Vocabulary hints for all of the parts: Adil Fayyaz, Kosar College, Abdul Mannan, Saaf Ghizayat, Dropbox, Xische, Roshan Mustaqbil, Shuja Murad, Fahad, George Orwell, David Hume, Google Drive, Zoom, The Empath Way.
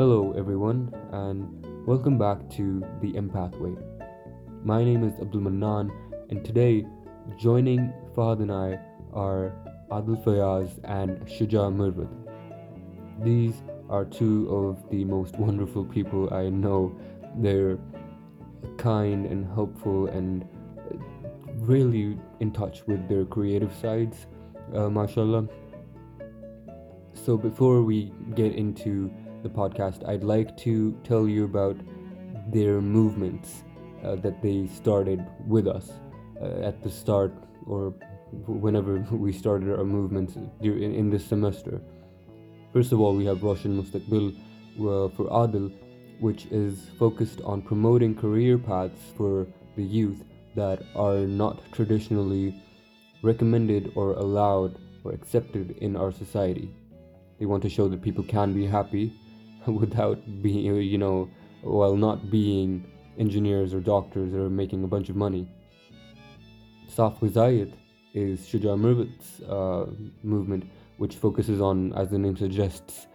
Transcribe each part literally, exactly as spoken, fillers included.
Hello everyone, and welcome back to The Empath Way. My name is Abdul Mannan, and today joining Fahad and I are Adil Fayyaz and Shuja Murad. These are two of the most wonderful people I know. They're kind and helpful and really in touch with their creative sides, uh, mashallah. So before we get into the podcast, I'd like to tell you about their movements uh, that they started with us uh, at the start, or whenever we started our movements in, in this semester. First of all, we have Roshan Mustaqbil uh, for Adil, which is focused on promoting career paths for the youth that are not traditionally recommended or allowed or accepted in our society. They want to show that people can be happy without being, you know, while not being engineers or doctors or making a bunch of money. Saaf Ghizayat is Shuja Murab's uh, movement, which focuses on, as the name suggests,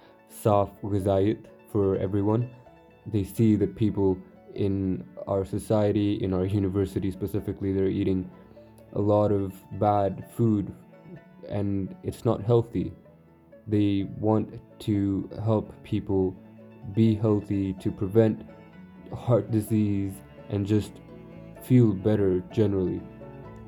Saaf Ghizayat for everyone. They see that people in our society, in our university specifically, they're eating a lot of bad food and it's not healthy. They want to help people be healthy, to prevent heart disease and just feel better generally.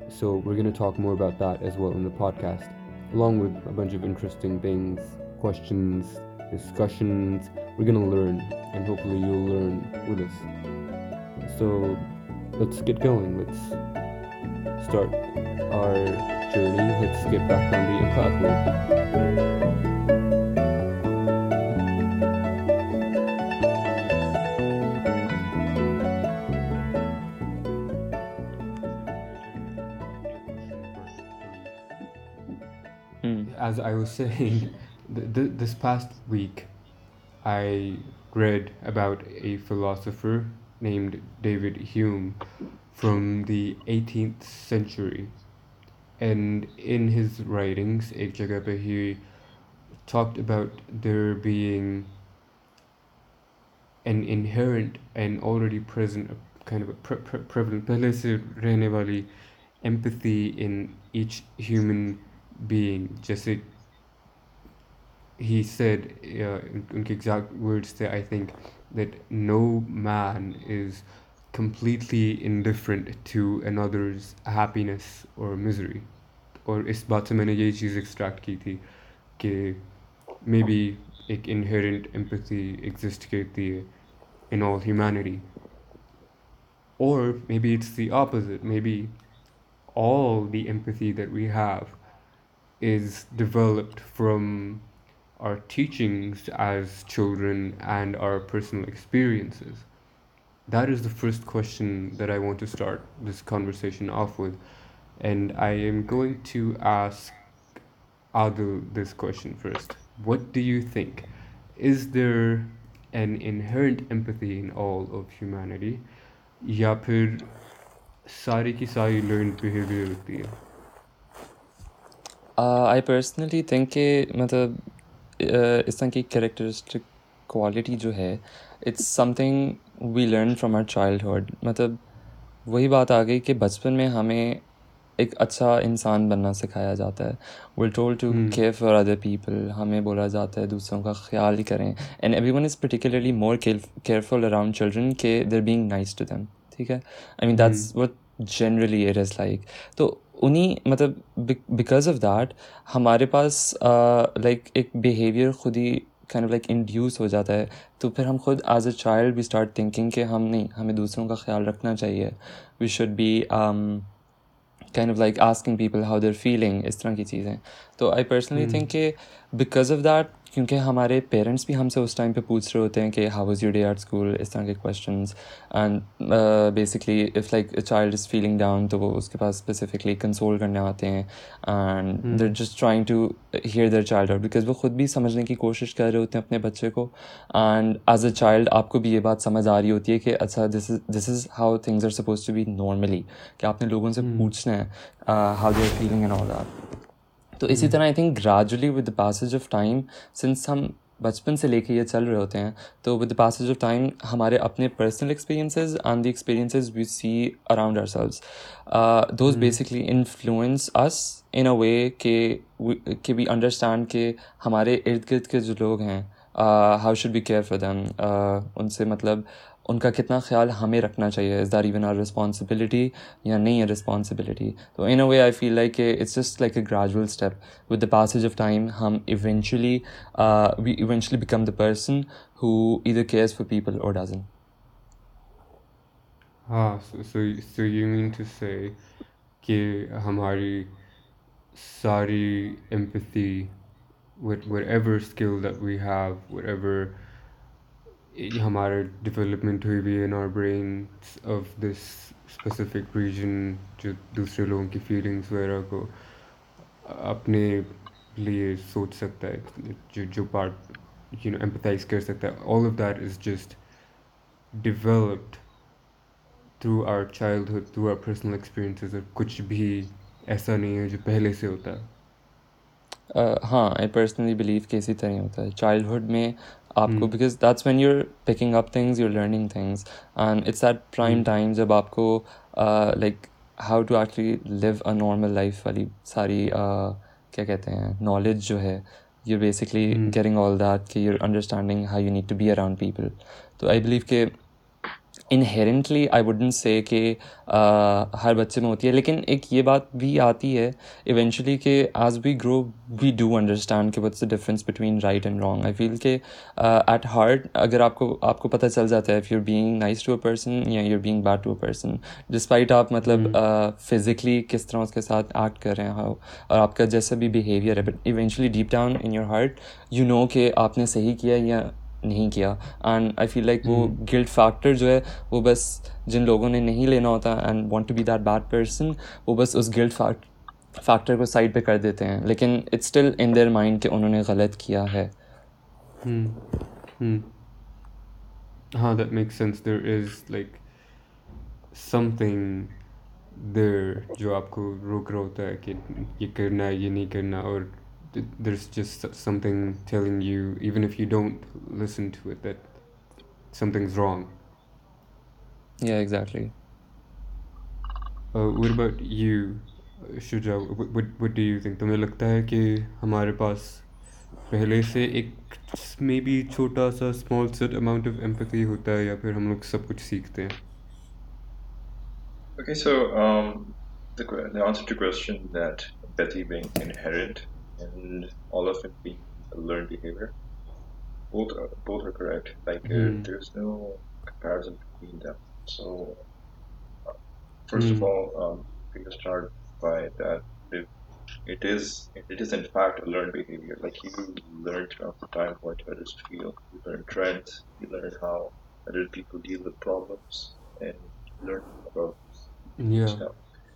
So we're going to talk more about that as well in the podcast, along with a bunch of interesting things, questions, discussions. We're going to learn, and hopefully you'll learn with us. So let's get going. Let's start our journey. Let's get back on the empath way. As I was saying, th- th- this past week, I read about a philosopher named David Hume from the eighteenth century. And in his writings, ek jagah pe he talked about there being an inherent and already present, kind of a pre- pre- prevalent, pehle se rehne wali empathy in each human being. Jaise he said, uh, unke exact words there, I think, that no man is completely indifferent to another's happiness or misery. Aur is baat se maine ye cheez extract ki thi ke maybe ek inherent empathy exist karti hai in all humanity. Or maybe it's the opposite. Maybe all the empathy that we have is developed from our teachings as children and our personal experiences. That is the first question that I want to start this conversation off with. And I am going to ask Adil this question first. What do you think? Is there an inherent empathy in all of humanity? Ya phir sari ki sari learned behavior hoti hai? I personally think کہ مطلب اس طرح کی characteristic quality جو ہے it's something we learn from our childhood. مطلب وہی بات آ گئی کہ بچپن میں ہمیں ایک اچھا انسان بننا سکھایا جاتا ہے. We're told to care for other people. ہمیں بولا جاتا ہے دوسروں کا خیال کریں. And everyone is particularly more careful around children کہ they are being nice to them. ٹھیک ہے, I mean that's what generally it is like. تو انہیں مطلب بیکاز آف دیٹ ہمارے پاس لائک ایک بیہیویئر خود ہی کائنڈ آف لائک انڈیوس ہو جاتا ہے. تو پھر ہم خود as a child we start thinking کہ ہم نہیں, ہمیں دوسروں کا خیال رکھنا چاہیے. We should be kind of like asking people how they are feeling, اس طرح کی چیزیں. تو آئی پرسنلی تھنک کہ بیکاز آف دیٹ, کیونکہ ہمارے پیرنٹس بھی ہم سے اس ٹائم پہ پوچھ رہے ہوتے ہیں کہ how was your day at school, اس طرح کے questions. And basically if like a child is feeling down تو وہ اس کے پاس اسپیسیفکلی کنسول کرنے آتے ہیں. And they're just trying to hear their child out because وہ خود بھی سمجھنے کی کوشش کر رہے ہوتے ہیں اپنے بچے کو. اینڈ ایز اے چائلڈ آپ کو بھی یہ بات سمجھ آ رہی ہوتی ہے کہ اچھا this is this is how things are suppose to be normally, کہ آپ نے لوگوں سے پوچھنا ہے how they are feeling and all that. تو اسی طرح I think gradually with the passage of time, since ہم بچپن سے لے کے یہ چل رہے ہوتے ہیں. تو with the passage of time ہمارے اپنے personal experiences and the experiences we see around ourselves, those basically influence us in a way کہ وی انڈرسٹینڈ کہ ہمارے ارد گرد کے جو لوگ ہیں, how should be care for them, ان سے مطلب ان کا کتنا خیال ہمیں رکھنا چاہیے, is that even our responsibility یا نہیں ہے رسپانسبلٹی. تو in a way I feel like it's just like a gradual step. With the passage of time ہم eventually we eventually become the person who either cares for people اور doesn't. ہاں, so you mean to say کہ ہماری ساری empathy whatever skill that we have, whatever ہمارے development ہوئی بھی in our brains of this specific region, جو دوسرے لوگوں کی فیلنگس وغیرہ کو اپنے لیے سوچ سکتا ہے, جو جو پارٹ یو نو ایمپتھائز کر سکتا ہے, all of that is just developed through our childhood, through our personal experiences. اور کچھ بھی ایسا نہیں ہے جو پہلے سے ہوتا ہے. ہاں, آئی پرسنلی بلیو کہ اسی طرح ہوتا ہے چائلڈہڈ میں آپ کو, because that's when you are picking up things, you are learning things, and it's that prime time جب آپ کو like how to actually live a normal life والی ساری کیا کہتے ہیں نالج جو ہے, you are basically getting all that کہ you are understanding how you need to be around people. تو آئی بلیو کہ انہیرنٹلی آئی وڈنٹ سے کہ ہر بچے میں ہوتی ہے, لیکن ایک یہ بات بھی آتی ہے ایونچولی کہ as we grow we do understand کہ what's the difference between right and wrong. I feel کہ ایٹ ہارٹ اگر آپ کو آپ کو پتہ چل جاتا ہے if you are being nice to a person یا you are being bad to a person, despite آپ مطلب فزیکلی کس طرح اس کے ساتھ ایکٹ کر رہے ہیں اور آپ کا جیسا بھی بیہیویئر ہے, but eventually deep down in your heart you know کہ آپ نے صحیح کیا یا نہیں کیا. اینڈ آئی فیل لائک وہ گلٹ فیکٹر جو ہے وہ بس جن لوگوں نے نہیں لینا ہوتا and want to be that bad person, وہ بس اس گلٹ فیکٹر کو سائڈ پہ کر دیتے ہیں, لیکن it's still in their mind کہ انہوں نے غلط کیا ہے. ہاں, that make sense. There is like something there جو آپ کو روک رہا ہوتا ہے کہ یہ کرنا ہے یہ نہیں کرنا, اور there's just something telling you, even if you don't listen to it, that something's wrong. Yeah, exactly. Uh, what about you, Shuja? What, what, what do you think? تمہیں لگتا ہے کہ ہمارے پاس پہلے سے ایک میں بھی چھوٹا سا small set amount of empathy ہوتا ہے, یا پھر ہم لوگ سب کچھ سیکھتے ہیں؟ Okay, so um, the, the answer to the question that empathy being inherent and all of it being a learned behavior, both are, both are correct. Like mm. uh, there's no comparison between them. So uh, first mm. of all, um, we can start by that it, it is it is in fact a learned behavior. Like you learn throughout the time what others feel, you learn trends, you learn how other people deal with problems, and you learn about yeah. stuff.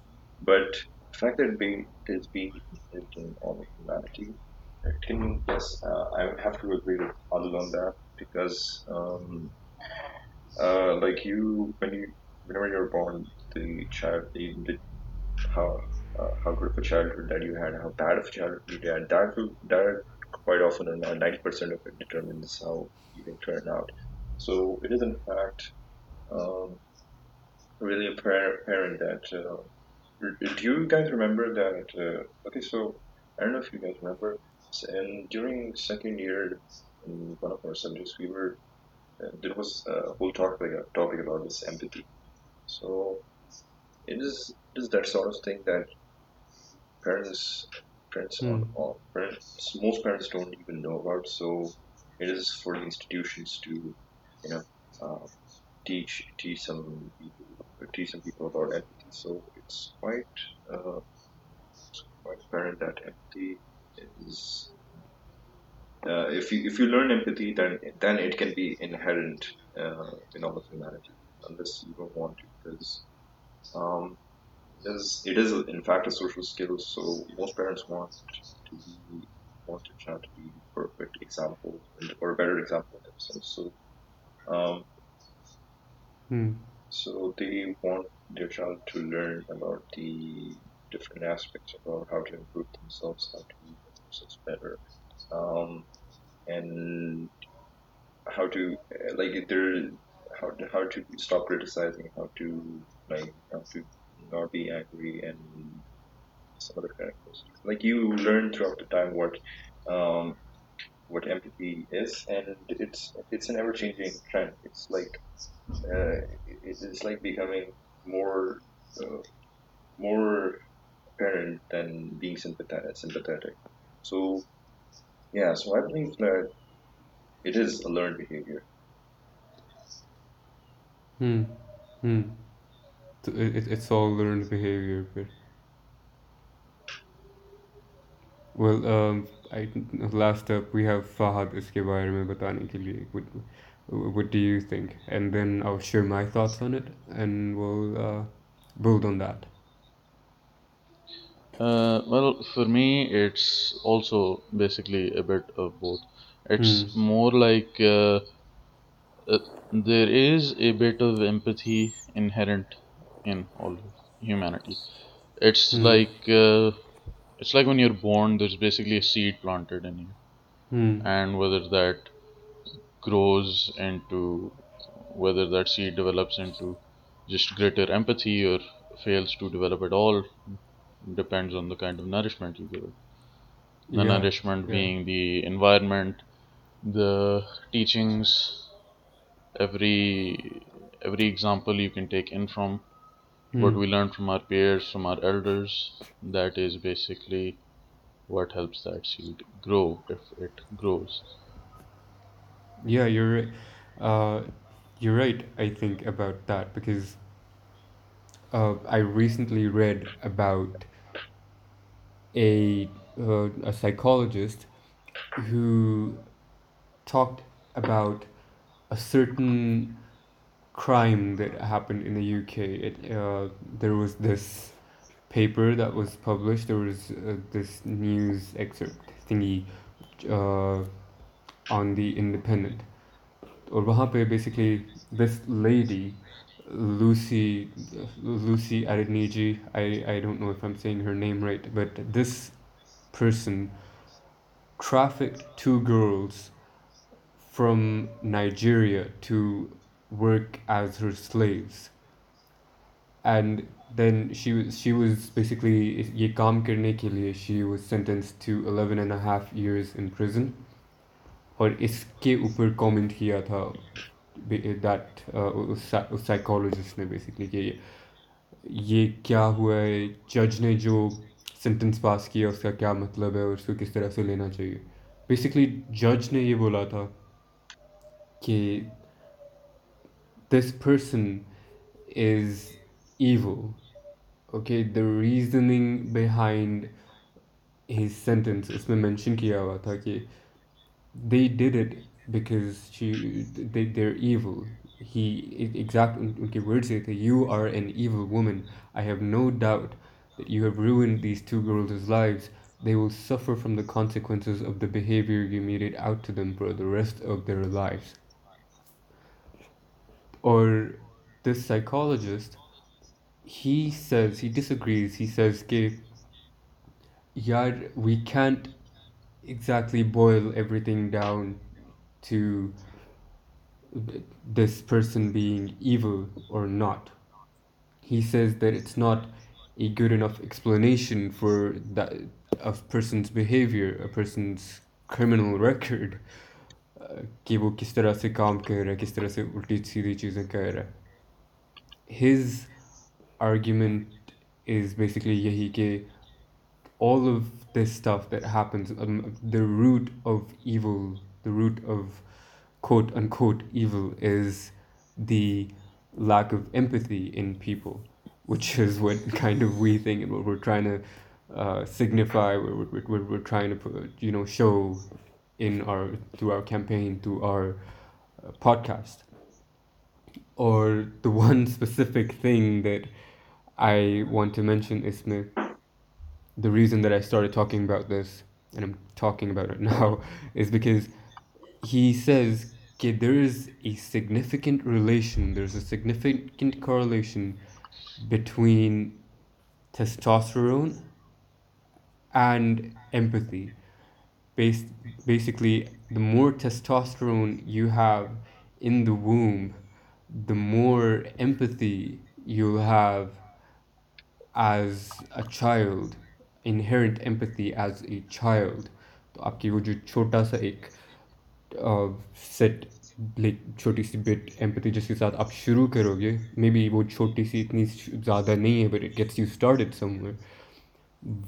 But the fact that it is being lived in all of humanity, it can, yes, uh, I would have to agree with Adil on that, because um, uh, like you, when you, whenever you're born, the child, the, the, how uh, how good of a childhood that you had, how bad of a childhood you had, that, that quite often, and ninety percent of it determines how you can turn out. So it is in fact um, really apparent that uh, do you guys remember that, uh, okay, so I don't know if you guys remember, and during second year, in one of our subjects, we were, uh, there was a whole talk, like a topic about this empathy. So it is, it is that sort of thing that parents, parents, mm. all, parents, most parents don't even know about, so it is for the institutions to, you know, uh, teach, teach some people, teach some people about empathy. So it's quite, uh, it's quite apparent that empathy is. Uh, if you if you learn empathy, then then it can be inherent uh, in all of humanity, unless you don't want to, because um, it is it is in fact a social skill. So most parents want to be want to try to be a perfect example or a better example of themselves. So. Um, hmm. So they want their child to learn about the different aspects about how to improve themselves, how to make themselves better. Um, and how to uh, like if there how to how to stop criticizing, how to like how to not be angry, and some other characteristics. Like you learn throughout the time what um, what empathy is, and it's it's an ever changing trend. It's like uh, it's, it's like becoming more uh, more apparent than being sympathetic. Sympathetic. So yeah, so I believe that it is a learned behavior. Hmm. Hmm. T- It, it, it's all learned behavior, but well, um, I last up we have Fahad اس کے بارے میں بتانے کے لیے. What, what do you think? And then I'll share my thoughts on it, and we'll uh, build on that. Uh, well, for me, it's also basically a bit of both. Hmm. It's more like uh, uh, there is a bit of empathy inherent in all of humanity. It's Hmm. like uh, it's like when you're born, there's basically a seed planted in you, Hmm. and whether that grows into whether that seed develops into just greater empathy or fails to develop at all depends on the kind of nourishment you give it. The Yeah. nourishment Yeah. being the environment, the teachings, every every example you can take in from what Hmm. we learn from our peers, from our elders. That is basically what helps that seed grow if it grows. Yeah, you're right. Uh, You're right, I think, about that, because uh, I recently read about a uh, a psychologist who talked about a certain crime that happened in the U K. It uh, There was this paper that was published. There was uh, this news excerpt thingy uh, on the Independent, اور وہاں پہ basically this lady Lucy Lucy ایرینیجی I I don't know if I am saying her name right but this person trafficked two girls from Nigeria to work as her slaves and then she she was basically یہ کام کرنے کے لیے she was sentence to eleven and half years in prison اور اس کے اوپر comment کیا تھا دیٹ اس سائیکالوجسٹ نے بیسکلی کہ یہ کیا ہوا ہے، جج نے جو سینٹنس پاس کیا اس کا کیا مطلب ہے اور اس کو کس طرح سے لینا چاہیے. بیسکلی جج نے یہ بولا تھا کہ this person is evil, okay, the reasoning behind his sentence اس میں مینشن کیا ہوا تھا کہ they did it because she they they're evil. He it- exact ان ان کے ورڈ یہ تھے، you are an evil woman. I have no doubt that you have ruined these two girls' lives. They will suffer from the consequences of the behavior you meted out to them for the rest of their lives. Or this psychologist, he says he disagrees. He says کہ یار we can't exactly boil everything down to th- this person being evil or not. He says that it's not a good enough explanation for that a person's behavior, a person's criminal record, uh, کہ وہ کس طرح سے کام کر رہا ہے، کس طرح سے الٹی سیدھی چیزیں کر رہا ہے. His argument is basically یہی کہ all of this stuff that happens, um, the root of evil, the root of quote unquote evil is the lack of empathy in people, which is what kind of we think and what we're trying to uh, signify, what we're, we're, we're we're trying to put, you know, show in our through our campaign, through our uh, podcast. Or the one specific thing that I want to mention is my the reason that I started talking about this and I'm talking about it now is because he says okay, there is a significant relation, there's a significant correlation between testosterone and empathy. Based, basically, the more testosterone you have in the womb, the more empathy you'll have as a child, inherent empathy as a child. تو آپ کی وہ جو چھوٹا سا ایک set like چھوٹی سی but empathy جس کے ساتھ آپ شروع کرو گے، مے بی وہ چھوٹی سی اتنی زیادہ نہیں ہے but it gets you started somewhere,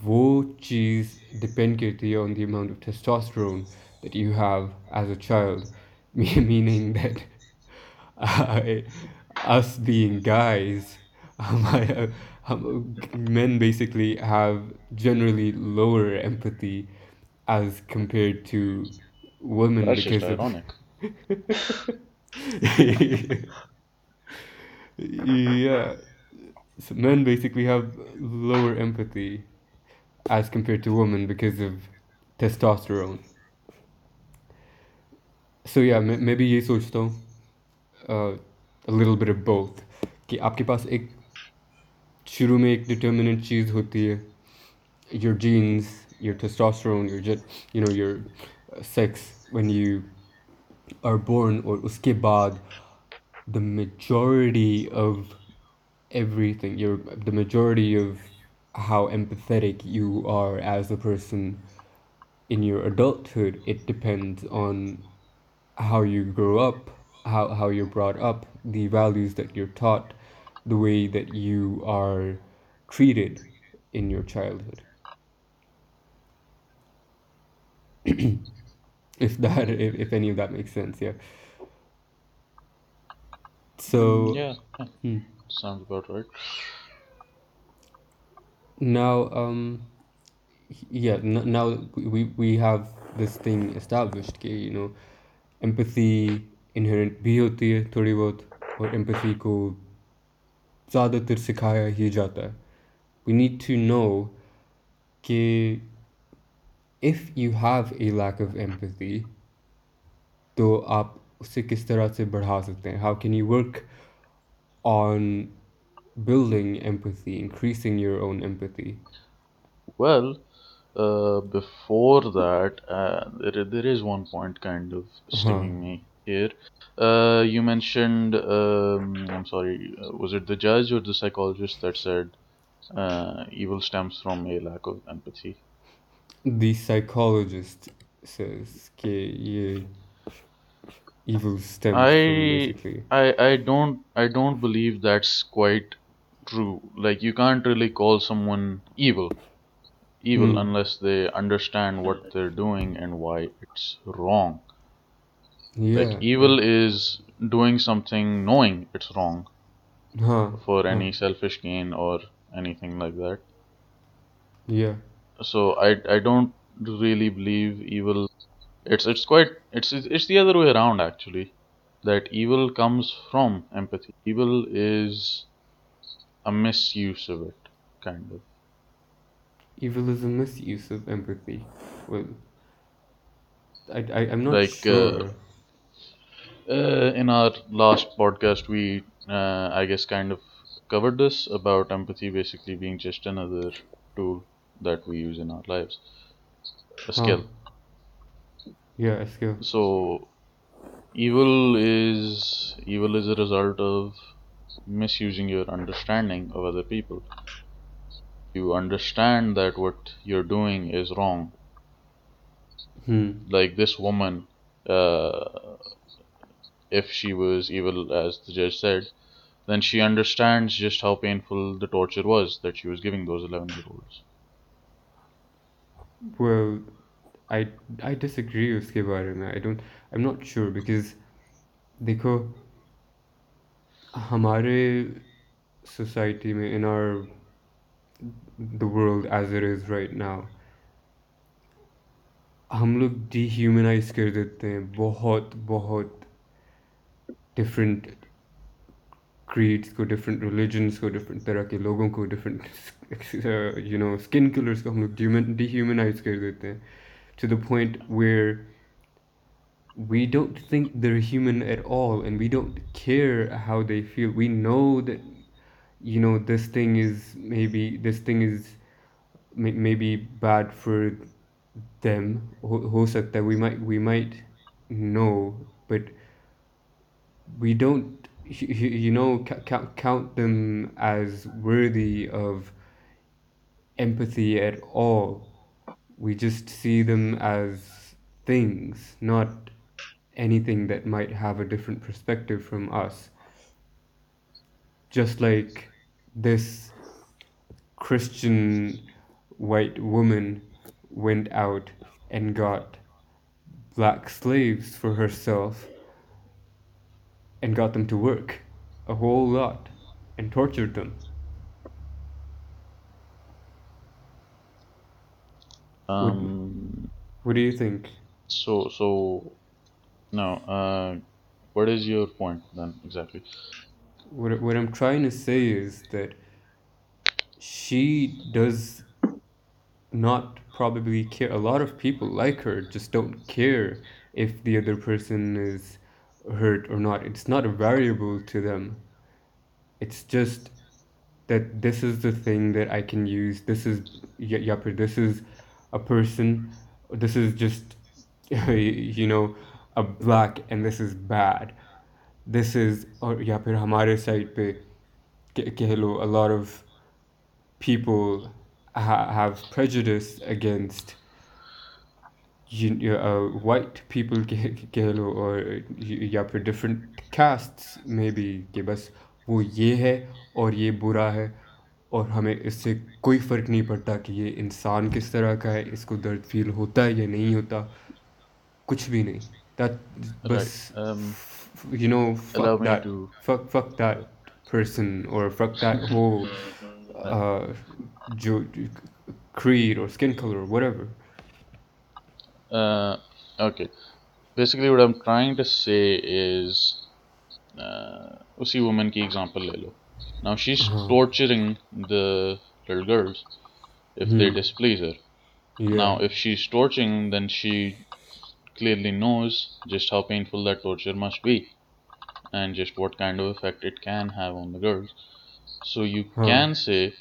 وہ چیز ڈپینڈ کرتی ہے on the amount of testosterone that you have as a child, meaning that us being guys men basically have generally lower empathy as compared to women. That's because just ironic. Yeah, so men basically have lower empathy as compared to women because of testosterone. So yeah, maybe ye sochta hu Uh, a little bit of both, کہ آپ کے پاس ایک شروع میں ایک ڈٹرمننٹ چیز ہوتی ہے، your genes, your testosterone, your jet, you know, your sex when you are born. اور اس کے بعد the majority of everything, your the majority of how empathetic you are as a person in your adulthood, it depends on how you grow up, how how you're brought up, the values that you're taught, the way that you are treated in your childhood. if that if, if any of that makes sense. Yeah, so yeah, yeah. Hmm. Sounds about right. Now um yeah n- now we we have this thing established that, you know, empathy inherent بھی ہوتی ہے تھوڑی بہت، اور empathy کو زیادہ تر سکھایا ہی جاتا ہے. وی نیڈ ٹو نو کہ if you have a lack of empathy تو آپ اسے کس طرح سے بڑھا سکتے ہیں. How can you work on building empathy, increasing your own empathy? Well before that there is one point kind of stemming me. Here, uh, you mentioned, um, I'm sorry, was it the judge or the psychologist that said uh, evil stems from a lack of empathy? The psychologist says that evil stems I, from basically. I, I don't, I don't believe that's quite true. Like, you can't really call someone evil, evil mm. unless they understand what they're doing and why it's wrong. Yeah. Like, evil is doing something knowing it's wrong huh. for any huh. selfish gain or anything like that. Yeah. So I I don't really believe evil. It's it's quite it's it's the other way around actually. That evil comes from empathy. Evil is a misuse of it, kind of. Evil is a misuse of empathy. Well, I I I'm not like, sure. Uh, Uh, in our last podcast, we, uh, I guess, kind of covered this about empathy basically being just another tool that we use in our lives. A skill. Oh. Yeah, a skill. So, evil is evil is a result of misusing your understanding of other people. You understand that what you're doing is wrong. Hmm. Like this woman... Uh, if she was evil, as the judge said, then she understands just how painful the torture was that she was giving those eleven year olds. Well, I, I disagree with that. I don't, I'm not sure because, dekho, hamare society mein, in our, the world as it is right now, hum log dehumanize kar dete hain bahut bahut different creeds کو، different religions کو، different طرح کے لوگوں کو، different you know skin colours کو ہم لوگ D humanise کر دیتے ہیں to the point where we don't think they're human at all and we don't care how they feel. We know that you know this thing is maybe this thing is maybe bad for them, ہو سکتا ہے we might we might No, but we don't, y- y- you know, ca- ca- count them as worthy of empathy at all. We just see them as things, not anything that might have a different perspective from us. Just like this Christian white woman went out and got black slaves for herself and got them to work a whole lot and tortured them. What Um, what do you think? so, so now, uh, what is your point then exactly? What what I'm trying to say is that she does not probably care. A lot of people like her just don't care if the other person is hurt or not. It's not a variable to them. It's just that this is the thing that I can use. This is y- yapper. This is a person. This is just you know a black, and this is bad. This is or या फिर हमारे side पे कह कह लो a lot of people ha- have prejudice against you, you- uh, white people कह कह लो और य- या फिर different castes maybe कि बस वो ये है और ये बुरा है और हमें इससे कोई फर्क नहीं पड़ता कि ये इंसान किस तरह का है, इसको दर्द फील होता है या नहीं होता, कुछ भी नहीं. That Right. बस Um, you know allow fuck me that to. fuck fuck that person or fuck that whole uh, uh jo- j- creed or skin color or whatever. Uh, okay. Basically, what I'm trying to say is, uh, उसी woman की example ले लो. Now she's uh-huh. torturing the little girls if they hmm. displease her. yeah Now, if she's torturing, then she clearly knows just how painful that torture must be and just what kind of effect it can have on the girls. So you huh can say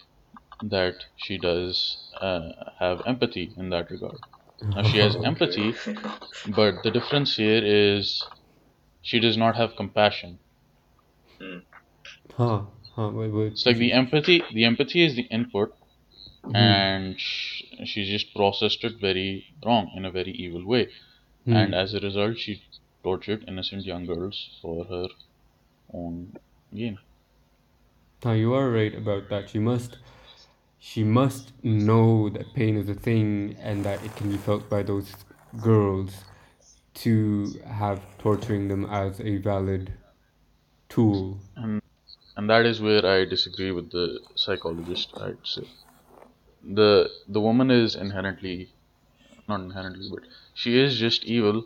that she does uh, have empathy in that regard. Now she has empathy, but the difference here is she does not have compassion. huh huh wait wait It's like the empathy, the empathy is the input, hmm and sh- she just processed it very wrong in a very evil way, and hmm as a result, she tortured innocent young girls for her own gain. Now you are right about that. She must she must know that pain is a thing and that it can be felt by those girls to have torturing them as a valid tool. And and that is where I disagree with the psychologist. I'd say the the woman is inherently, not inherently, but she is just evil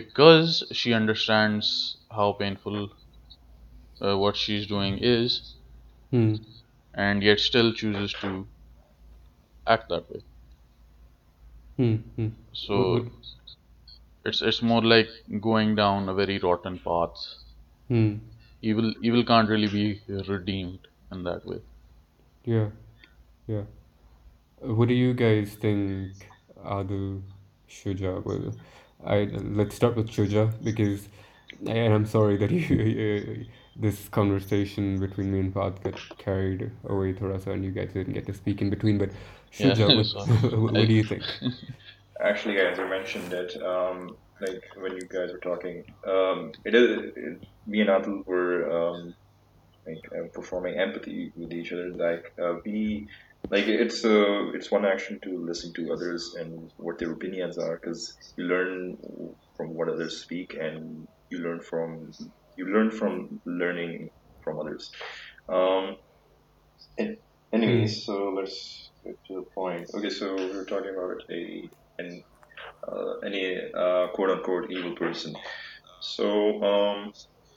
because she understands how painful uh, what she's doing is, Hmm. and yet still chooses to act that way. Hmm. Hmm. What, So what, it's it's more like going down a very rotten path. hmm. Evil evil can't really be redeemed in that way. Yeah. Yeah. Uh, What do you guys think, Adil, Shuja? Well, I let's start with Shuja because, and I'm sorry that you, this conversation between me and Fahad got carried away, thoda sa, and you guys didn't get to speak in between. But Yeah, Shuja, what, sorry. what, what I, do you think? Actually, guys, you mentioned it. Um, like when you guys were talking, um, it is it, me and Atul were um, like uh, performing empathy with each other. Like uh, we, like it's uh, it's one action to listen to others and what their opinions are, because you learn from what others speak, and you learn from you learn from learning from others. Um, An- Hmm. Anyways, so let's get to the point. Okay, so we were talking about a an uh, any uh, quote unquote evil person. So um,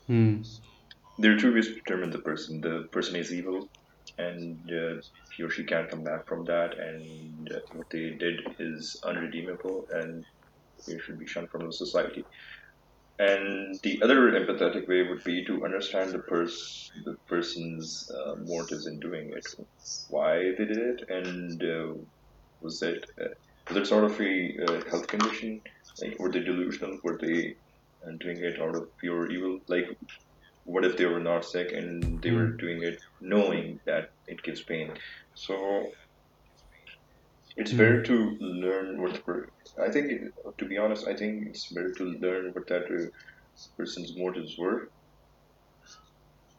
Hmm. there are two ways to determine the person. The person is evil, and uh, he or she can't come back from that, and uh, what they did is unredeemable, and they should be shunned from the society. And the other empathetic way would be to understand the pers- the person's uh, motives in doing it, why they did it, and uh, was it uh, was it sort of a uh, health condition? Like, were they delusional? Were they and doing it out of pure evil? Like, what if they were not sick and they were doing it knowing that it gives pain? So it's better to learn what the, I think, to be honest, I think it's better to learn what that person's motives were.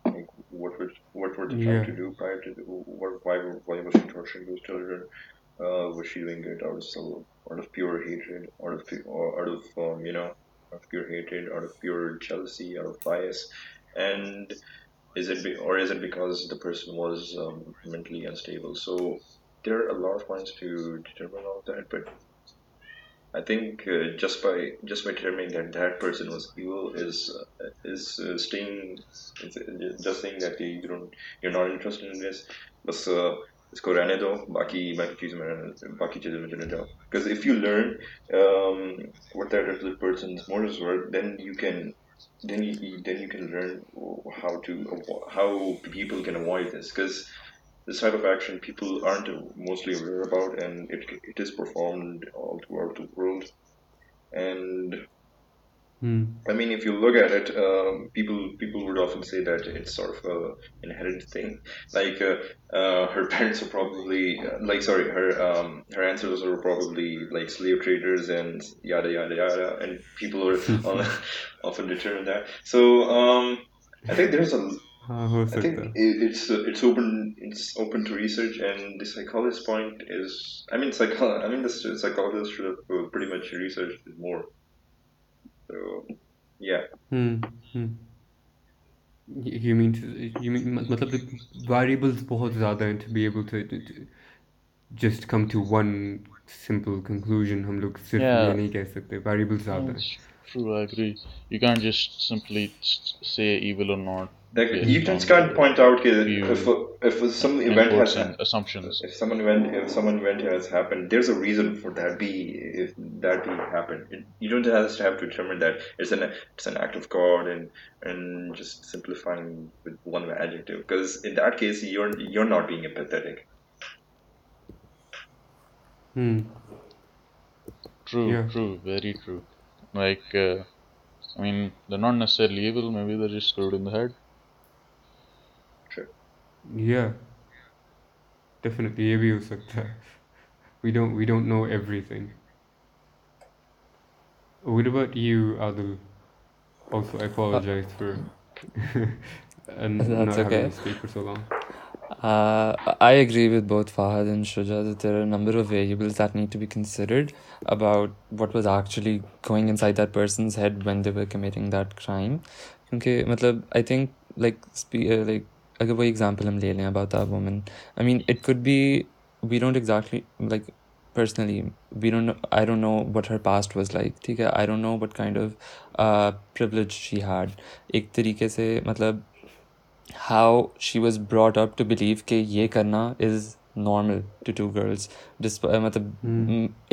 Like, what were what were they trying yeah. to do prior to the, what, why why was she torturing those children? Uh, was she doing it out of out of pure hatred, out of or out of um, you know, out of pure hatred, out of pure jealousy, out of bias? And is it be, or is it because the person was um, mentally unstable? So there are a lot of points to determine all of that, but I think uh, just by just by determining that that person was evil is uh, is uh, staying is, uh, just saying that you don't you're not interested in this. But uh, اس کو رہنے دو باقی باقی چیزوں میں باقی چیزوں میں چلے جاؤ because if you learn um, what that person's motives were, then you can then you, then you can learn how to how people can avoid this, because this type of action people aren't mostly aware about, and it it is performed all throughout the world. And hmm. I mean, if you look at it, um, people people would often say that it's sort of an inherited thing. Like uh, uh, her parents were probably uh, like sorry, her um, her ancestors were probably like slave traders and yada yada yada, and people were on, often determine that. So um, I think there's a I think it, it's uh, it's open it's open to research, and the psychologist point is I mean psycho I mean the psychologist should have uh, pretty much researched it more. So yeah. Hmm. Hmm. You mean you mean matlab the variables bahut zyada hain to be able to, to, to just come to one simple conclusion. Hum log sirf ye nahi keh sakte, variables zyada hain. True, I agree. You can't just simply say evil or not. Like, you just can't point out that if if some event has assumptions, if someone event if someone event has happened, there's a reason for that be if that be happened. It, you don't have to have to determine that it's an it's an act of God and and just simplifying with one adjective, because in that case you're you're not being empathetic. Hmm. True. Yeah. True. Very true. Like, uh, I mean, they're not necessarily evil. Maybe they're just screwed in the head. Yeah, definitely یہ بھی ہو سکتا ہے. We don't we don't know everything. What about you, Adil? Also, I apologize uh, for and not okay. having to speak for so long. Uh, I agree with both Fahad and Shuja that there are a number of variables that need to be considered about what was actually going inside that person's head when they were committing that crime. Okay, matlab I think like spe- uh, like اگر وہی example ہم لے لیں about a woman I mean it could be we don't exactly like personally we don't I don't know what her past was like ٹھیک ہے I don't know what kind of privilege she had ایک طریقے سے مطلب how she was brought up to believe کہ یہ کرنا is normal to to girls ڈس مطلب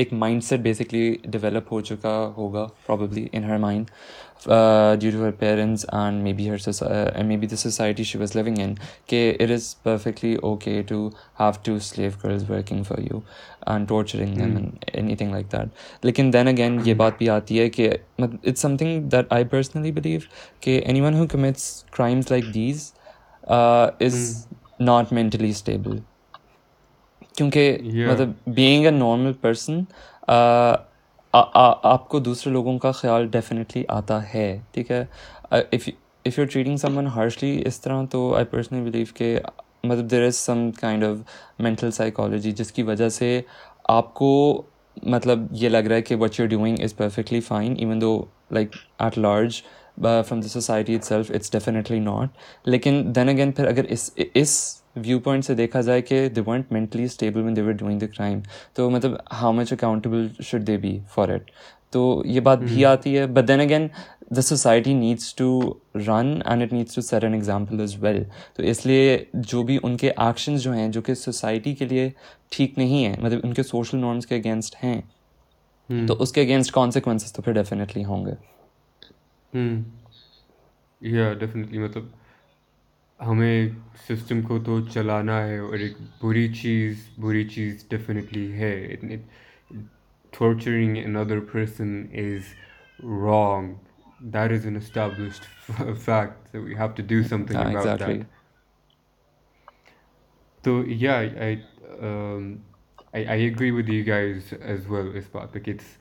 ایک مائنڈ سیٹ بیسکلی ڈیولپ ہو چکا ہوگا probably in her mind due to her parents and maybe her maybe the society she was living in کہ it is perfectly okay to have two slave girls working for you and torturing them and anything like that لیکن then again یہ بات بھی آتی ہے کہ it's something that I personally believe کہ anyone who commits crimes like these is not mentally stable کیونکہ مطلب بینگ اے نارمل پرسن آپ کو دوسرے لوگوں کا خیال ڈیفینیٹلی آتا ہے ٹھیک ہے if if you treating someone harshly اس طرح تو آئی پرسنلی بلیو کہ مطلب there is some kind of mental psychology جس کی وجہ سے آپ کو مطلب یہ لگ رہا ہے کہ what you are doing is perfectly fine even though like at large from the society itself it's definitely not لیکن دین اگین پھر اگر اس اس ویو پوائنٹ سے دیکھا جائے کہ they weren't mentally stable when they were doing the crime تو مطلب how much accountable should they be for it تو یہ بات بھی آتی ہے but then again the society needs to run and it needs to set an example as well تو اس لیے جو بھی ان کے ایکشنز جو ہیں جو کہ سوسائٹی کے لیے ٹھیک نہیں ہیں مطلب ان کے سوشل نارمس کے اگینسٹ ہیں تو اس کے اگینسٹ کانسیکوینسز تو پھر ڈیفینیٹلی ہوں گے. یا ڈیفینیٹلی مطلب ہمیں سسٹم کو تو چلانا ہے اور ایک بری چیز بری چیز ڈیفینیٹلی ہے. Torturing another person is wrong that is an established f- fact that we have to do something yeah, about exactly. that. So yeah, I, um, I I agree with you guys as well, Ispat. Like it's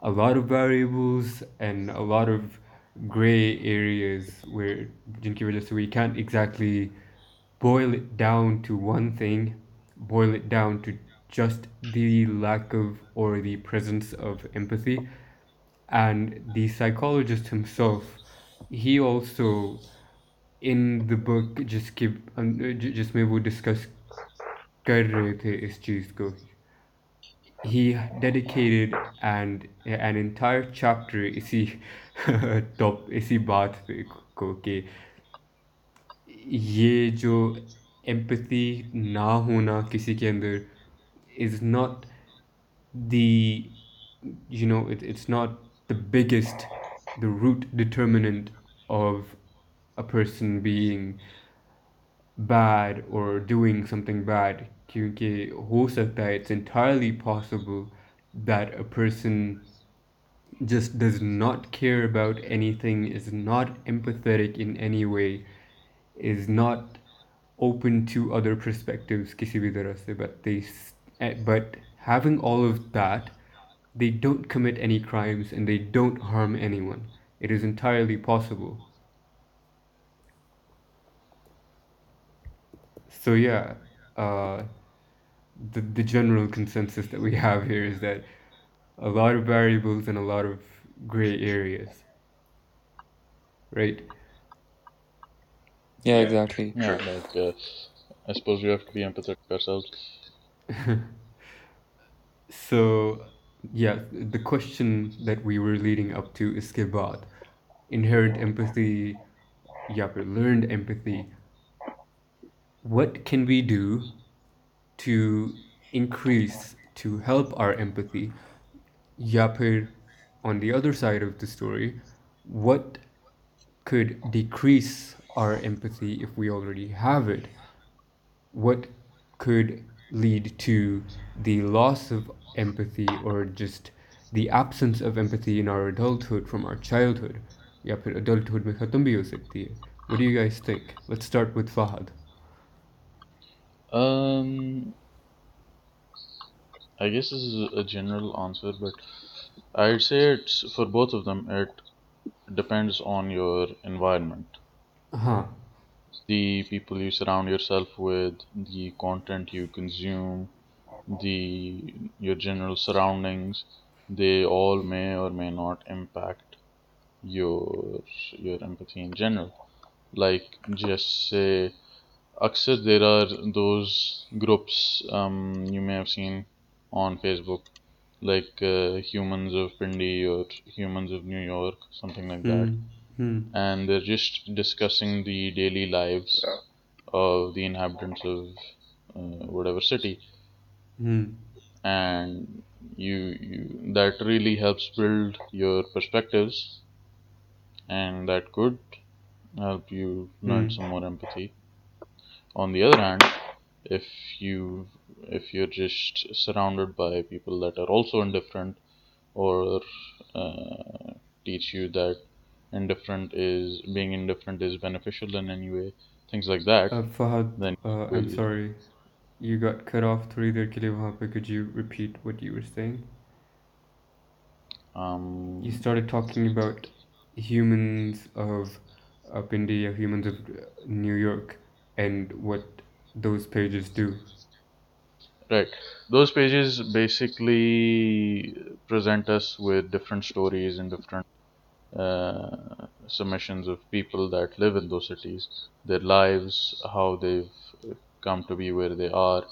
a lot of variables and a lot of gray areas where jinki wajah se we can't exactly boil it down to one thing, boil it down to just the lack of or the presence of empathy. And the psychologist himself, he also in the book جس کی جس میں وہ discuss کر رہے تھے اس چیز کو, he dedicated and an entire chapter اسی ٹاپ اسی بات پہ کو کہ یہ جو empathy نہ ہونا کسی کے اندر is not the you know it, it's not the biggest the root determinant of a person being bad or doing something bad, kyunki ho sakta hai it's entirely possible that a person just does not care about anything, is not empathetic in any way, is not open to other perspectives kisi bhi tarah se, but they but having all of that, they don't commit any crimes and they don't harm anyone. It is entirely possible. So yeah, uh, the the general consensus that we have here is that a lot of variables and a lot of gray areas, right? Yeah, exactly. Yeah, like, uh, I suppose we have to be empathetic ourselves. So yeah, the question that we were leading up to is ke baad inherent empathy ya phir learned empathy, what can we do to increase, to help our empathy, ya phir on the other side of the story, what could decrease our empathy if we already have it, what could lead to the loss of empathy or just the absence of empathy in our adulthood from our childhood, ya phir adulthood mein khatam bhi ho sakti hai. What do you guys think? Let's start with Fahad. um I guess this is a general answer, but I'd say it's for both of them, it depends on your environment, huh the people you surround yourself with, the content you consume, the your general surroundings, they all may or may not impact your your empathy in general. Like just say aksar there are those groups um you may have seen on Facebook, like uh, humans of Pindi or humans of New York, something like mm. that. Hmm. And they're just discussing the daily lives of the inhabitants of uh, whatever city. Hmm. And you, you that really helps build your perspectives, and that could help you learn hmm. some more empathy. On the other hand, if you if you're just surrounded by people that are also indifferent or uh, teach you that indifferent is being indifferent is beneficial in any way, things like that. Uh, Fahad, then uh, I'm sorry, you got cut off थोड़ी देर के लिए वहाँ पे. Could you repeat what you were saying? Um, you started talking about humans of up India, humans of New York, and what those pages do. Right. Those pages basically present us with different stories and different Uh, submissions of people that live in those cities, their lives, how they've come to be where they are.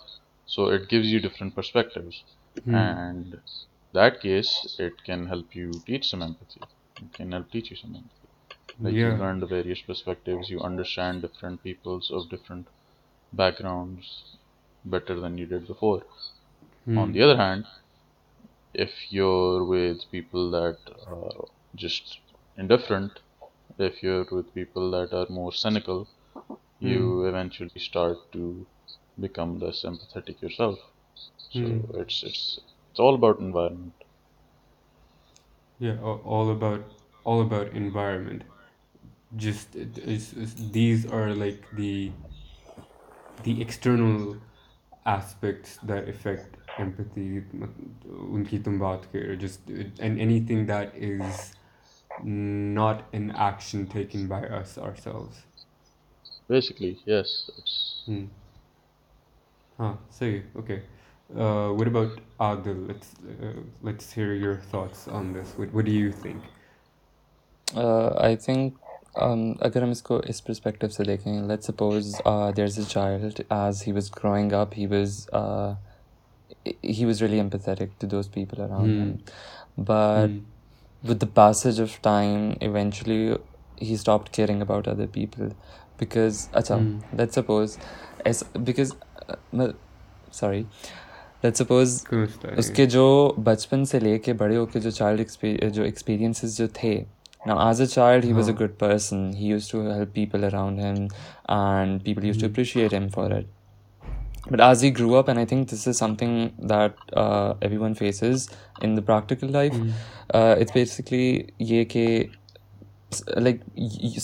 So it gives you different perspectives, mm-hmm. and in that case it can help you teach some empathy. It can help teach you some empathy. Like yeah. you learn the various perspectives, you understand different peoples of different backgrounds better than you did before. Mm. On the other hand, if you're with people that are just indifferent, if you're with people that are more cynical, mm. you eventually start to become less empathetic yourself. So mm. it's it's it's all about environment. Yeah, all about all about environment. Just it, it's, it's, these are like the the external aspects that affect empathy. ان کی تم بات کر just and anything that is not an action taken by us ourselves. Basically, yes. Hmm. Huh, صحیح. Okay. Uh, what about Adil? Let's uh, let's hear your thoughts on this. What what do you think? Uh, I think um, اگر ہم اس کو اس perspective سے دیکھیں, let's suppose uh, there's a child, as he was growing up, he was uh, he was really empathetic to those people around mm. him. But mm. with the passage of time, eventually he stopped caring about other people because, acha, mm. let's suppose, as, because, uh, sorry, let's suppose اس کے جو بچپن سے لے کے بڑے ہو کے جو چائلڈ جو ایکسپیرینسز جو تھے, now as a child he was a good person, he used to help people around him and people used to appreciate him for it, but as he grew up, and I think this is something that uh, everyone faces in the practical life, uh, it's basically ye ke like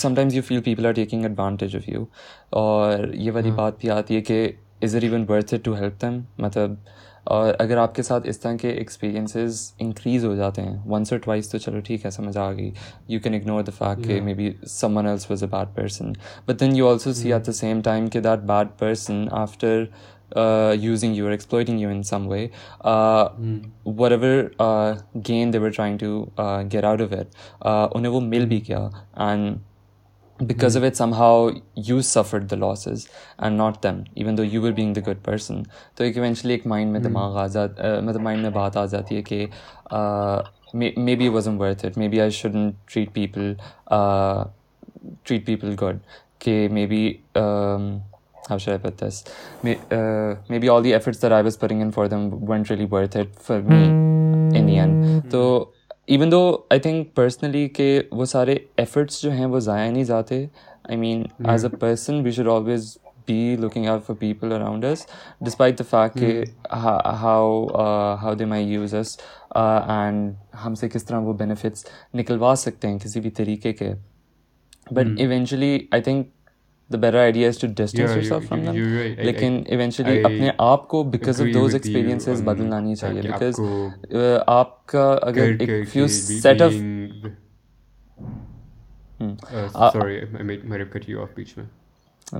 sometimes you feel people are taking advantage of you, aur ye wali baat bhi aati hai ke is it even worth it to help them, matlab. اور اگر آپ کے ساتھ اس طرح کے experiences increase ہو جاتے ہیں once اور ٹوائس تو چلو ٹھیک ہے, سمجھ آ گئی, you can ignore the fact کہ maybe someone else was a bad person, but then you also see at the same time کہ that bad person after using you or exploiting you in some way, whatever gain they were trying to get out of it, انہیں وہ مل بھی کیا, and because of it somehow you suffered the losses and not them, even though you were being the good person. So eventually ek mind mein dimag aazad matlab mind mein baat aa jati hai ki maybe it wasn't worth it, maybe I shouldn't treat people uh, treat people good, ki maybe um, how should I put this, May, uh, maybe all the efforts that I was putting in for them weren't really worth it for me in the end. So even though I think personally ke wo sare efforts jo hain wo zaya nahi jaate, I mean mm. as a person we should always be looking out for people around us, despite the fact mm. ke how how, uh, how they might use us uh, and humse kis tarah wo benefits nikalwa sakte hain kisi bhi tareeke ke, but mm. eventually I think the better idea is to distance yeah, yourself you, from you, them you, right. lekin I, eventually I apne aap ko because of those experiences badalna nahi chahiye, because uh, aapka agar ek few set of being, hmm. uh, uh, sorry uh, I might have cut you off beech mein,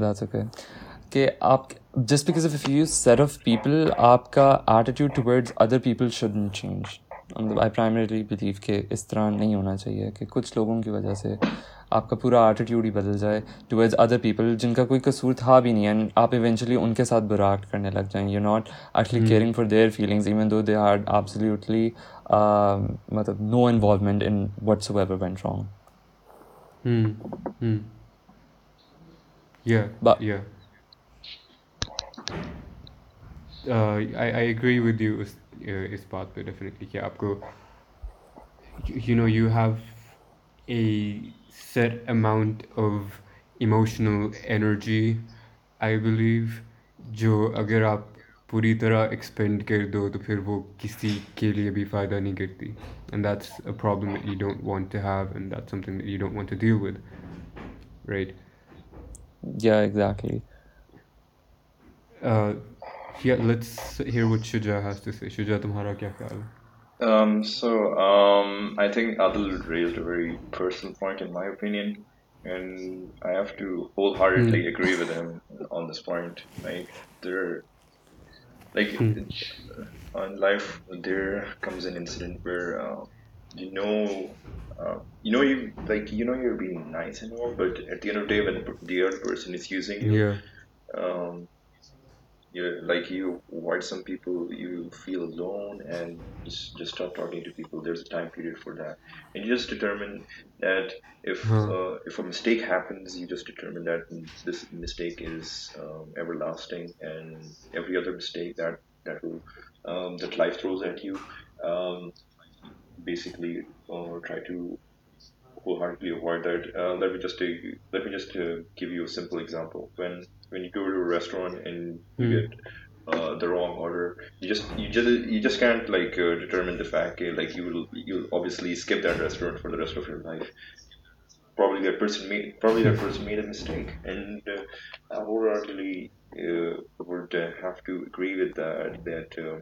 that's okay, ke aap just because of a few set of people aapka attitude towards other people shouldn't change. I primarily believe کہ اس طرح نہیں ہونا چاہیے کہ کچھ لوگوں کی وجہ سے آپ کا پورا ایٹیٹیوڈ ہی بدل جائے ٹورڈز ادر پیپل جن کا کوئی قصور تھا بھی نہیں, اینڈ آپ ایونچولی ان کے ساتھ برا ایکٹ کرنے لگ جائیں, you not actually caring for their feelings even though they had absolutely مطلب no involvement in what's ever went wrong. Uh, I, I agree with you اس, uh, اس بات پہ ڈیفینیٹلی کہ آپ کو you know you have a set amount of emotional energy I believe, جو اگر آپ پوری طرح ایکسپینڈ کر دو تو پھر وہ کسی کے لیے بھی فائدہ نہیں کرتی, and that's a problem that you don't want to have and that's something that you don't want to deal with, right? یا exactly. Yeah, let's hear what Shuja has to say. Shuja, tumhara kya khayal hai? Um so um I think Adil raised a very personal point in my opinion, and I have to wholeheartedly mm. agree with him on this point. Like there like mm. on life there comes an incident where uh, you know uh, you know you like you know you're being nice and all, but at the end of the day when the other person is using you, yeah. um you like you avoid some people, you feel alone and just, just stop talking to people. There's a time period for that, and you just determine that if hmm. uh, if a mistake happens, you just determine that this mistake is um, everlasting, and every other mistake that that will um, that life throws at you, um, basically uh, try to wholeheartedly avoid that. Uh, let me just take, let me just uh, give you a simple example. When when you go to a restaurant and you mm. get uh, the wrong order. You just you just you just can't like uh, determine the fact uh, like you will you'll obviously skip that restaurant for the rest of your life. Probably that person made probably that person made a mistake, and uh, I wholeheartedly uh, would uh, have to agree with that. That uh,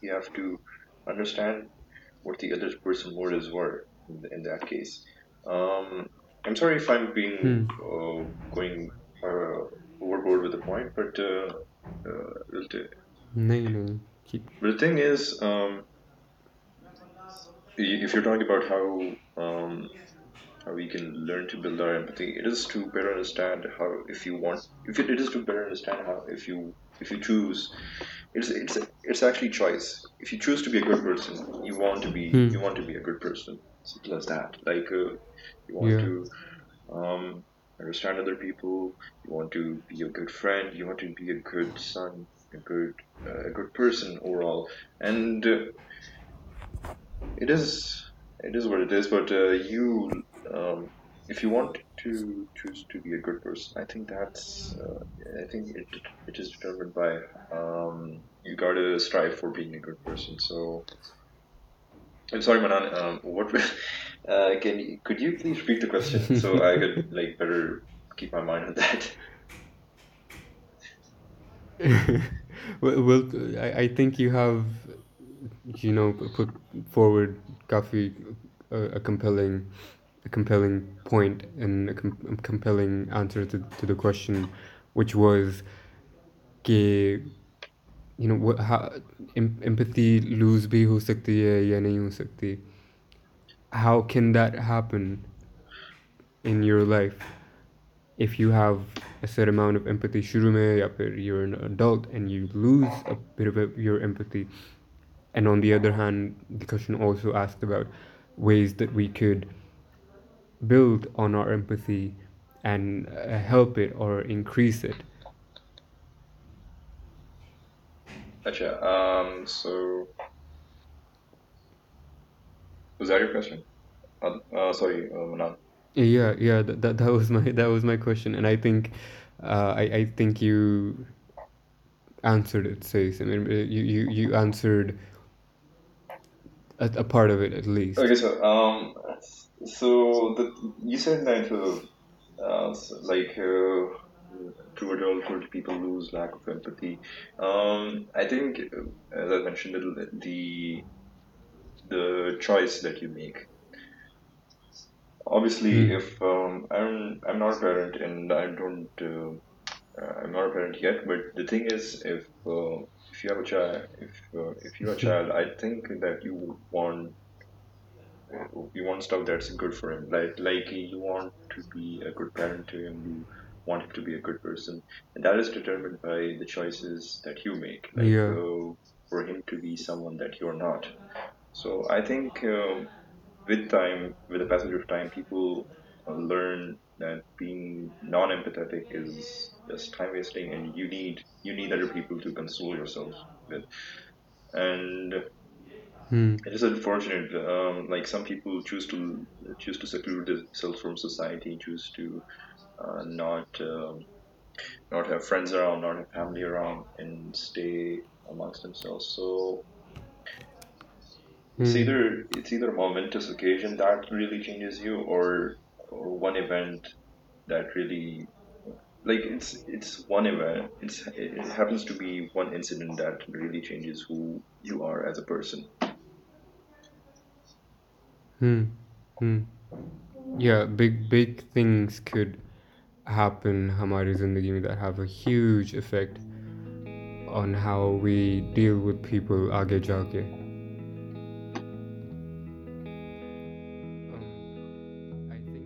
you have to understand what the other person's motives were in, in that case. Um, I'm sorry if I'm being Hmm. uh, going uh, overboard with the point, but uh, uh, the, the نہیں نہیں ٹھیک۔ the thing is, um, i- if you're talking about how um, how we can learn to build our empathy, it is to better understand how if you want if it, it is to better understand how if you if you choose it's it's it's actually choice. If you choose to be a good person, you want to be ہوں، you want to be a good person. Simple as that. Like uh, you want yeah to um, understand other people. You want to be a good friend. You want to be a good son, a good uh, a good person overall. And uh, it is it is what it is. But uh, you, um, if you want to choose to be a good person, I think that's uh, I think it it is determined by um, you gotta strive for being a good person. So. I'm sorry, Manan. Um, what uh, can you, could you please repeat the question so I could like better keep my mind on that? well, well I, I think you have you know p- put forward kafi a, a compelling a compelling point and a, com- a compelling answer to, to the question, which was کہ you know what how em- empathy lose بھی ہو سکتی ہے یا نہیں ہو سکتی. How can that happen in your life if you have a certain amount of empathy شروع میں، یا پھر you're an adult and you lose a bit of your empathy. And on the other hand, the question also asked about ways that we could build on our empathy and uh, help it or increase it. Gotcha. Um, so was that your question? Uh, uh, sorry, uh, Manan. Yeah, yeah, that, that, that was my that was my question, and I think uh, I, I think you answered it, Says. I mean, uh, you, you, you answered a, a part of it at least. Okay, so um, so the you said that uh, uh, s- like uh, through adulthood people lose lack of empathy. Um, I think uh, as I mentioned, the the the choice that you make. Obviously, Hmm. if um, I'm I'm not a parent and I don't uh, uh, I'm not a parent yet, but the thing is, if uh, if you have a child, if uh, if you're a child, I think that you would want you want stuff that's good for him. Like like you want to be a good parent to him. You want him to be a good person, and that is determined by the choices that you make. Like Yeah. uh, for him to be someone that you're not. So I think um, with time, with the passage of time, people uh, learn that being non-empathetic is just time wasting, and you need you need other people to console yourself with. And Hmm. it is unfortunate. Um, like some people choose to choose to seclude themselves from society, choose to uh, not um, not have friends around, not have family around, and stay amongst themselves. So it's Hmm. either it's either a momentous occasion that really changes you, or or one event that really like it's it's one event. It's it happens to be one incident that really changes who you are as a person. Hmm. Hmm. Yeah, big big things could happen ہماری زندگی میں that have a huge effect on how we deal with people آگے جا کے. Um, I think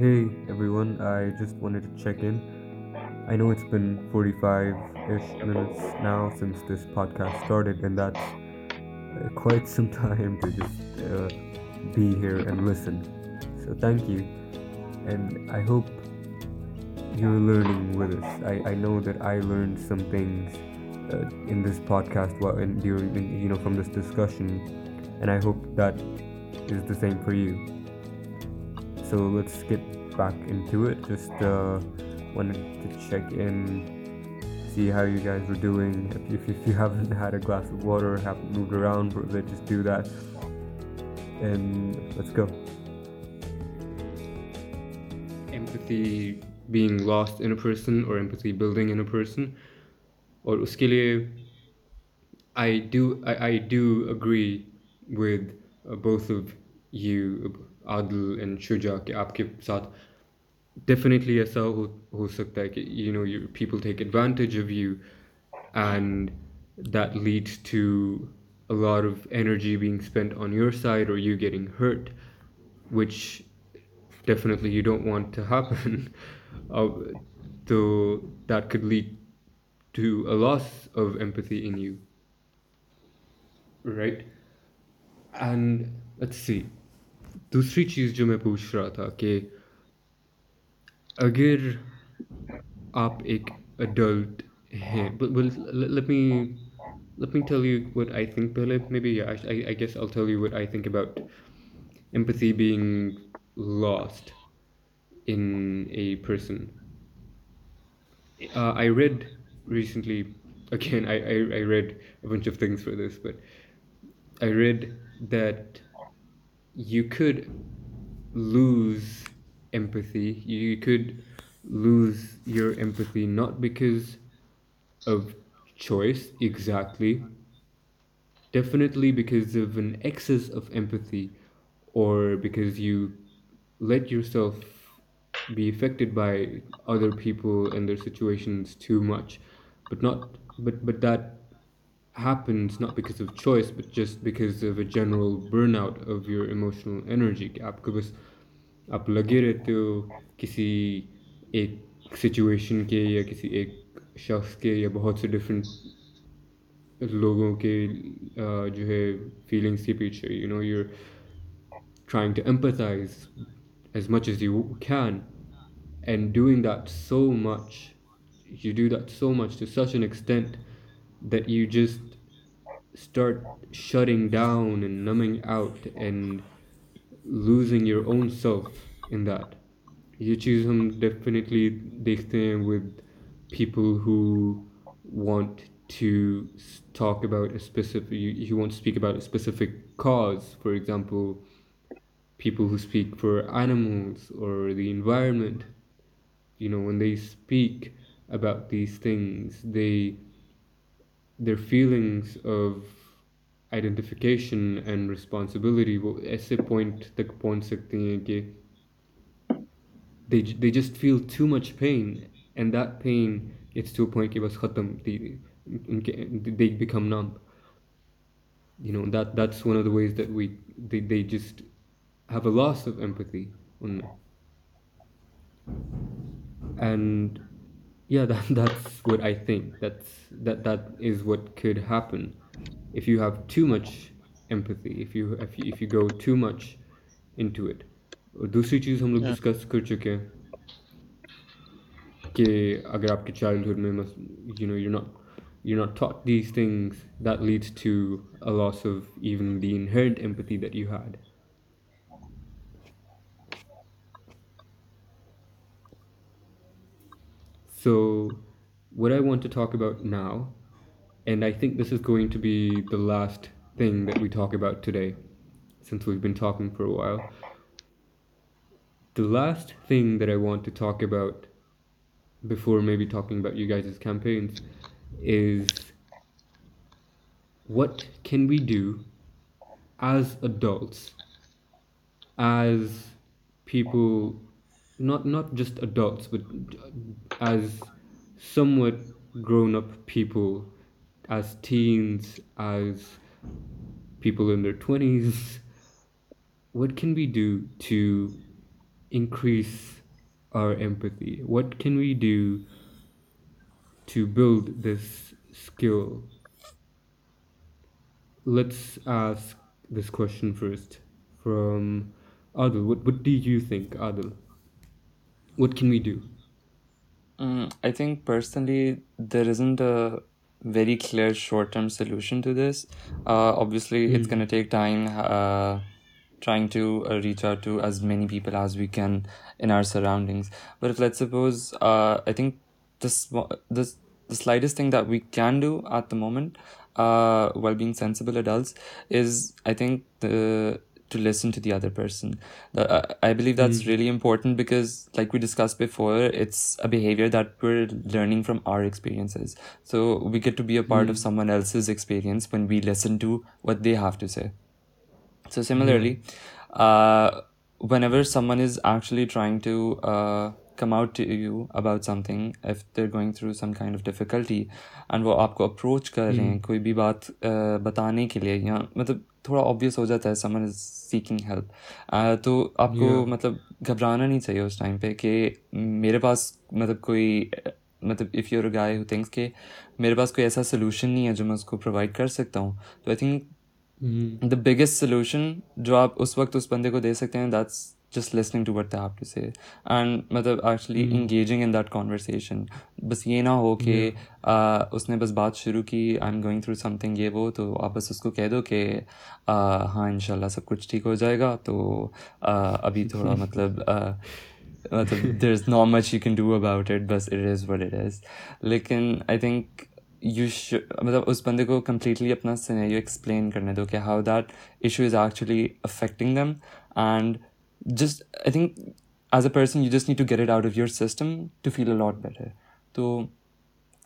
Hey everyone, I just wanted to check in. I know it's been forty-five-ish minutes now since this podcast started, and that's uh, quite some time to just uh, be here and listen. So thank you, and I hope you're learning with us. I, I know that I learned some things uh, in this podcast while and during in, you know from this discussion, and I hope that is the same for you. So let's get back into it. Just uh, wanted to check in, see how you guys were doing. If, if you haven't had a glass of water, haven't moved around for a bit, just do that. And let's go. Empathy being lost in a person or empathy building in a person. اور اس کے لیے I do, I, I do agree with both of you, Adil and Shuja, کہ آپ کے ساتھ definitely ایسا ہو ہو سکتا ہے کہ you know, you, people take advantage of you and that leads to a lot of energy being spent on your side or you getting hurt, which definitely you don't want to happen. Uh, so that could lead to a loss of empathy in you, right? And let's see, دوسری چیز جو میں پوچھ رہا تھا کہ اگر آپ ایک اڈلٹ ہیں, let me let me tell you what I think پہلے, maybe yeah, I, I guess I'll tell you what I think about empathy being lost in a person. Uh, I read recently, again, I, I, I read a bunch of things for this, but I read that you could lose empathy. You could lose your empathy not because of choice, exactly. Definitely because of an excess of empathy or because you let yourself be affected by other people and their situations too much, but not but but that happens not because of choice but just because of a general burnout of your emotional energy. آپ کو بس آپ لگے رہتے ہو کسی ایک situation کے یا کسی ایک شخص کے یا بہت سے ڈفرینٹ لوگوں کے جو ہے فیلنگس کے پیچھے. You know you are trying to empathize as much as you can, and doing that so much, you do that so much to such an extent that you just start shutting down and numbing out and losing your own self in that. Ye cheez hum definitely dekhte hain with people who want to talk about a specific, you, you want to speak about a specific cause, for example people who speak for animals or the environment. You know, when they speak about these things, they their feelings of identification and responsibility wo aise point tak pahunch sakte hain ki they they just feel too much pain, and that pain gets to a point ki bas khatam, they become numb. You know, that that's one of the ways that we they, they just have a loss of empathy on that. And yeah, that, that's what I think. That's that that is what could happen if you have too much empathy, if you if you, if you go too much into it. اور دوسری چیز ہم لوگ discuss کر چکے ہیں کہ اگر آپ کے چائلڈہڈ میں you know you're not you're not taught these things, that leads to a loss of even the inherent empathy that you had. So what I want to talk about now, and I think this is going to be the last thing that we talk about today, since we've been talking for a while. The last thing that I want to talk about before maybe talking about you guys' campaigns is what can we do as adults, as people, not not just adults but as somewhat grown up people, as teens, as people in their twenties, what can we do to increase our empathy? What can we do to build this skill? Let's ask this question first from Adil. What what do you think, Adil? What can we do? Um, I think personally there isn't a very clear short-term solution to this. Uh, obviously, mm. it's going to take time uh, trying to uh, reach out to as many people as we can in our surroundings. But if, let's suppose, uh, I think this, this, the slightest thing that we can do at the moment, uh, while being sensible adults, is, I think, the, to listen to the other person. Uh, I believe that's mm. really important because, like we discussed before, it's a behavior that we're learning from our experiences. So we get to be a part mm. of someone else's experience when we listen to what they have to say. So similarly, mm. uh, whenever someone is actually trying to uh, come out to you about something, if they're going through some kind of difficulty, and وہ آپ کو approach کر رہے ہیں کوئی بھی بات بتانے کے لیے, یا مطلب تھوڑا obvious ہو جاتا ہے someone is seeking help, تو آپ کو مطلب گھبرانا نہیں چاہیے اس ٹائم پہ کہ میرے پاس مطلب کوئی مطلب if you're a guy who thinks کہ میرے پاس کوئی ایسا solution نہیں ہے جو میں اس کو provide کر سکتا ہوں. تو I think the biggest solution جو آپ اس وقت اس بندے کو دے سکتے ہیں, that's just listening to what they have to say and مطلب actually mm. engaging in that conversation. بس یہ نہ ہو کہ اس نے بس بات شروع کی, I'm going through something, یہ وہ, تو آپ بس اس کو کہہ دو کہ ہاں ان شاء اللہ سب کچھ ٹھیک ہو جائے گا, تو ابھی تھوڑا مطلب مطلب there is not much you can do about it, بس it is what it is. لیکن I think you should, مطلب اس بندے کو completely اپنا scenario explain کرنے دو کہ how that issue is actually affecting them, and just I think as a person you just need to get it out of your system to feel a lot better. So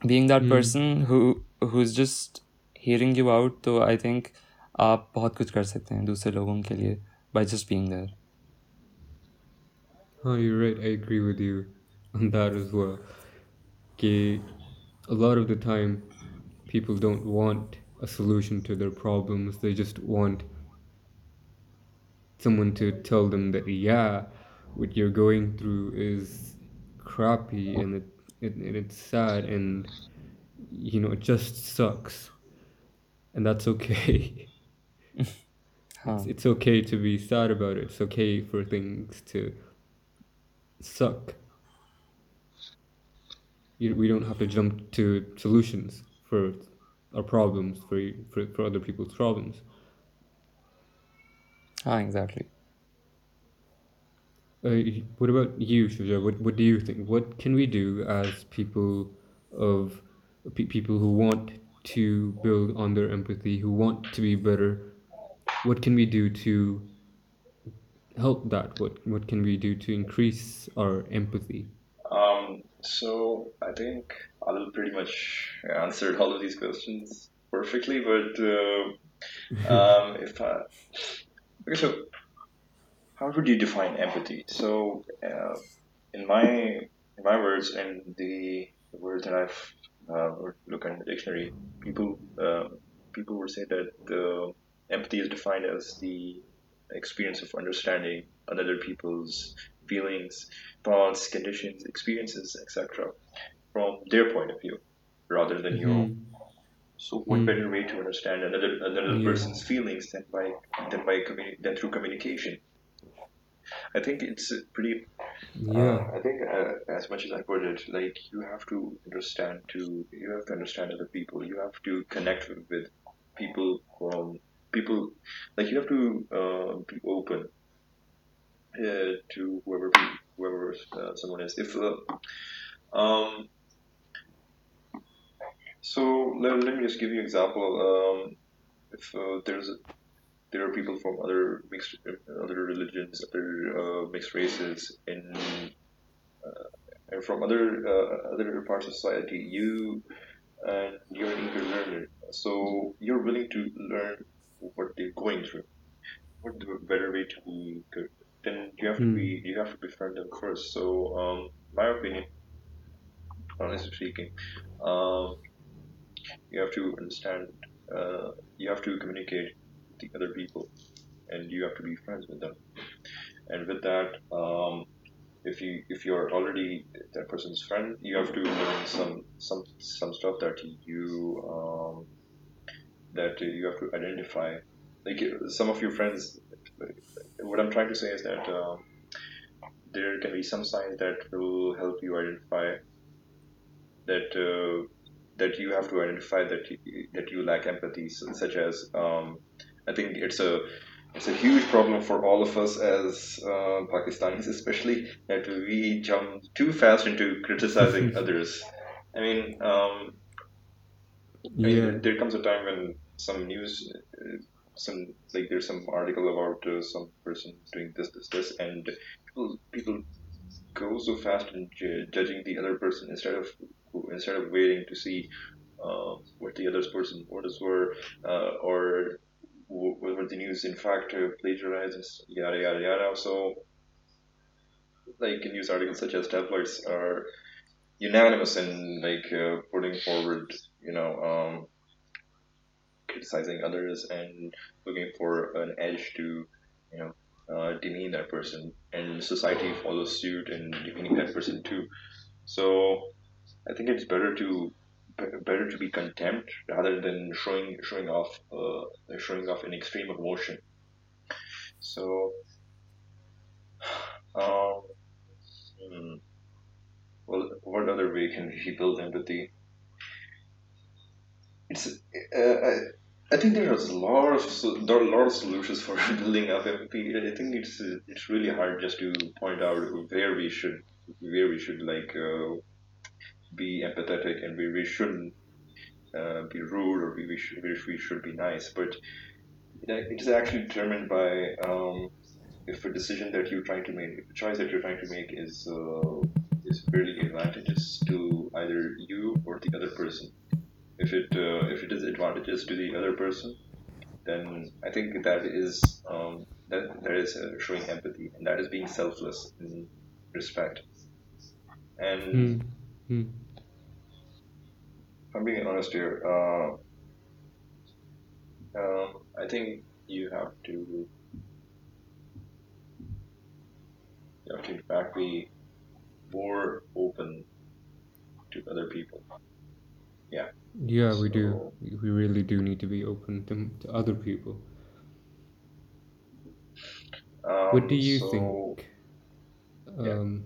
being that mm. person who who's just hearing you out, so I think aap bahut kuch kar sakte hain dusre logon ke liye by just being there. Oh, you're right, I agree with you on that as well. Ke a lot of the time people don't want a solution to their problems, they just want someone to tell them that yeah, what you're going through is crappy and it, it and it's sad and you know it just sucks, and that's okay. huh. it's, it's okay to be sad about it, it's okay for things to suck. You, we don't have to jump to solutions for our problems, for for, for other people's problems. Ah, exactly. Uh, what about you, Shuja? What What do you think? What can we do as people of pe- people who want to build on their empathy, who want to be better? What can we do to help that? What What can we do to increase our empathy? Um. So I think Adil pretty much answered all of these questions perfectly. But uh, um, if I. Okay, so how would you define empathy? So, uh, in my in my words and the words that I've uh, looked at in the dictionary, people uh, people would say that the empathy is defined as the experience of understanding another people's feelings, thoughts, conditions, experiences, et cetera, from their point of view, rather than mm-hmm. your own. So what mm. better way to understand another another yeah. person's feelings than by than by communi- than through communication? I think it's pretty. Yeah. Uh, I think uh, as much as I put it, like you have to understand to you have to understand other people. You have to connect with, with people from people. Like you have to uh, be open uh, to whoever whoever uh, someone is. If uh, um. So let, let me just give you an example. Um, if uh, there's a, there are people from other mixed other religions, other uh, mixed races, in uh, and from other uh, other parts of society, you and uh, you're an eager learner, so you're willing to learn what they're going through. What the better way to be? Then you have to be you have to befriend them first. So um, my opinion, honestly speaking, um. You have to understand, uh, you have to communicate with the other people and you have to be friends with them. And with that, um, if you if you're already that person's friend, you have to learn some some, some stuff that you um, that you have to identify. Like some of your friends, what I'm trying to say is that um, there can be some signs that will help you identify that uh, that you have to identify that you, that you lack empathy, such as um, I think it's a It's a huge problem for all of us as uh, Pakistanis, especially, that we jump too fast into criticizing others. I mean, um, yeah. I mean, there comes a time when some news, uh, some like there's some article about uh, some person doing this, this, this, and people people go so fast in ju- judging the other person instead of instead of waiting to see uh, what the other person's motives were uh, or were the news in fact plagiarized, yada yada yada. So, like news articles such as tabloids are unanimous in like uh, putting forward, you know, um, criticizing others and looking for an edge to, you know, uh, demean that person, and society follows suit and demeaning that person too. So, I think it's better to. better to be contempt rather than showing showing off uh, showing off an extreme emotion. So, um, hmm, well, what other way can we build empathy? It's uh, I, I think there's a lot of so- there are a lot of solutions for building up empathy. I think it's it's really hard just to point out where we should where we should like. Uh, be empathetic and we, we shouldn't uh, be rude or we, we, should, we, we should be nice, but it is actually determined by um, if a decision that you're trying to make, if a choice that you're trying to make is uh, is really advantageous to either you or the other person. If it uh, if it is advantageous to the other person, then I think that is um, that that is uh, showing empathy, and that is being selfless in respect. And Mm. Mm. if I'm being honest here, uh, um, I think you have to you have to in fact be more open to other people. Yeah. Yeah, we do. So We we really do need to be open to, to other people. What do um, you so think? yeah. Um,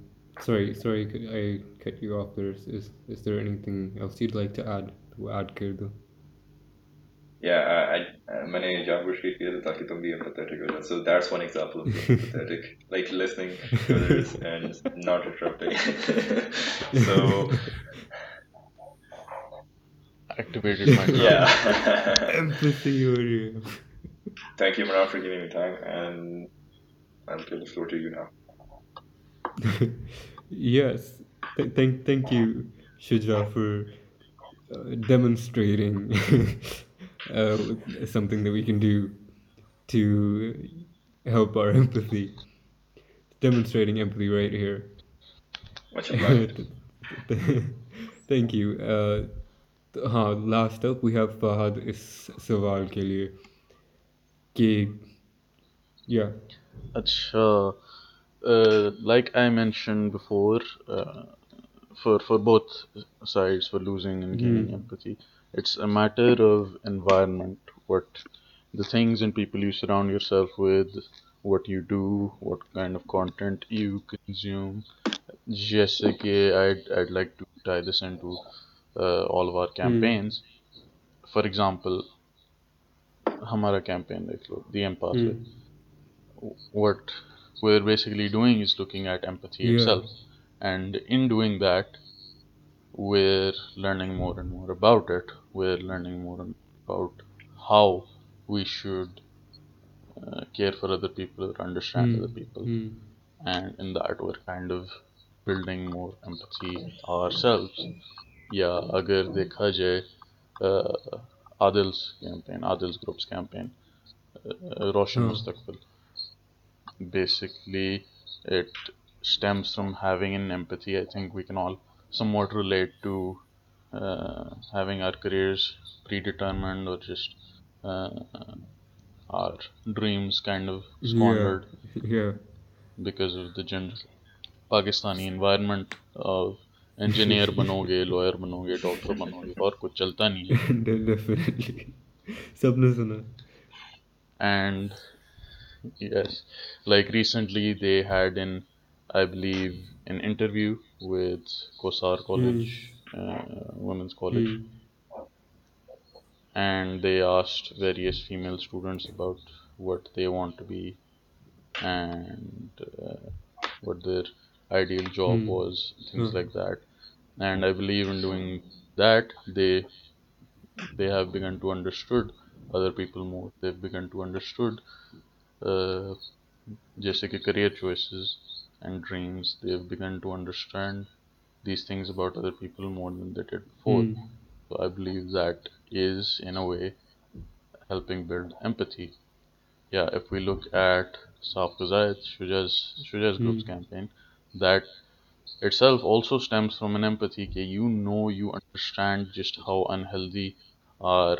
sorry, sorry, could I cut you off there? Is, is, is there anything else you'd like to add? تو add کر دو. Yeah, I, I, میں نے جان بوجھ کے کیا تھا تاکہ تم بھی empathetic ہو جاؤ. So that's one example of being empathetic, like listening to others and not interrupting. So, Activated my yeah. brain. Empathy over you. Thank you, Mara, for giving me time, and I'll give the floor to you now. Yes. Th- thank thank you, Shuja, for uh, demonstrating uh, something that we can do to help our empathy. Demonstrating empathy right here. Much obliged. Th- th- Thank you. Uh, تو ہاں last up we have Fahad اس سوال کے لیے کہ یا Acha, uh, like I mentioned before, uh, for for both sides, for losing and gaining empathy, it's a matter of environment. What the things and people you surround yourself with, what you do, what kind of content you consume. جیسے کہ I'd I'd like to tie this into uh, all of our campaigns. For example, ہمارا campaign دیکھ لو, The Empath Way. What we're basically doing is looking at empathy یا itself, and in doing that we're learning more and more about it. We're learning more and about how we should uh, care for other people or understand other people, and in that we're kind of building more empathy ourselves. یا اگر دیکھا جائے عادل's campaign, عادل's group's campaign, uh, روشن مستقبل, basically it stems from having an empathy. I think we can all somewhat relate to uh, having our careers predetermined, or just uh, our dreams kind of یا squandered یا because of the general Pakistani environment of engineer بنوگے, lawyer بنوگے, doctor بنوگے, اور کچھ چلتا نہیں ہے. Definitely سب نے سنا. And yes, like recently they had an, I believe, an interview with Kosar College, uh, Women's College, and they asked various female students about what they want to be and uh, what their ideal job mm. was, things mm. like that. And I believe in doing that, they they have begun to understood other people more. They've begun to understood uh, jaise ki career choices and dreams. They've begun to understand these things about other people more than they did before. Mm. So I believe that is, in a way, helping build empathy. Yeah, if we look at Saaf Ghizayat, Shuja's, Shuja's mm. group's campaign, that itself also stems from an empathy that you know, you understand just how unhealthy our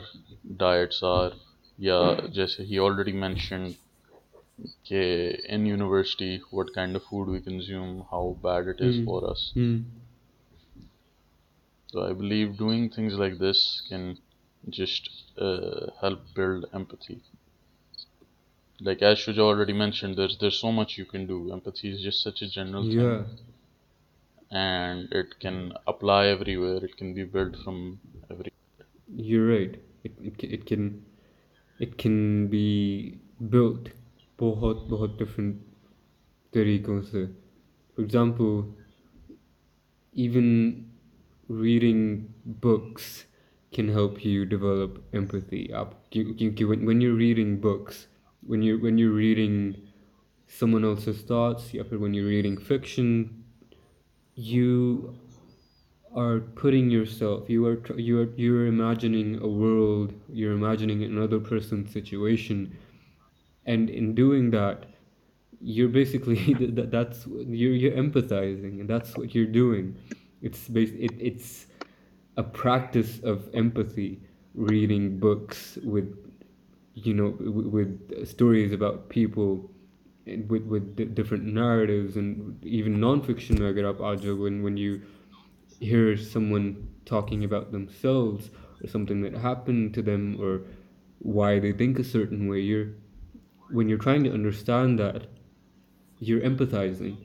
diets are. Yeah, just he already mentioned that in university, what kind of food we consume, how bad it is mm. for us. Mm. So I believe doing things like this can just uh, help build empathy. Like as Shuja already mentioned, there's there's so much you can do. Empathy is just such a general yeah. thing. And it can apply everywhere. It can be built from everywhere. You're right. It it can it can, it can be built بہت بہت different طریقوں سے. For example, even reading books can help you develop empathy. When you're reading books, when you when you're reading someone else's thoughts, when you're reading fiction, you are putting yourself, you are you are you're imagining a world, you're imagining another person's situation, and in doing that, you're basically that's you're you're empathizing, and that's what you're doing. It's based, it, it's a practice of empathy, reading books with, you know, with, with stories about people, and with with d- different narratives, and even non-fiction. When when you hear someone talking about themselves or something that happened to them or why they think a certain way, you're when you're trying to understand that, you're empathizing.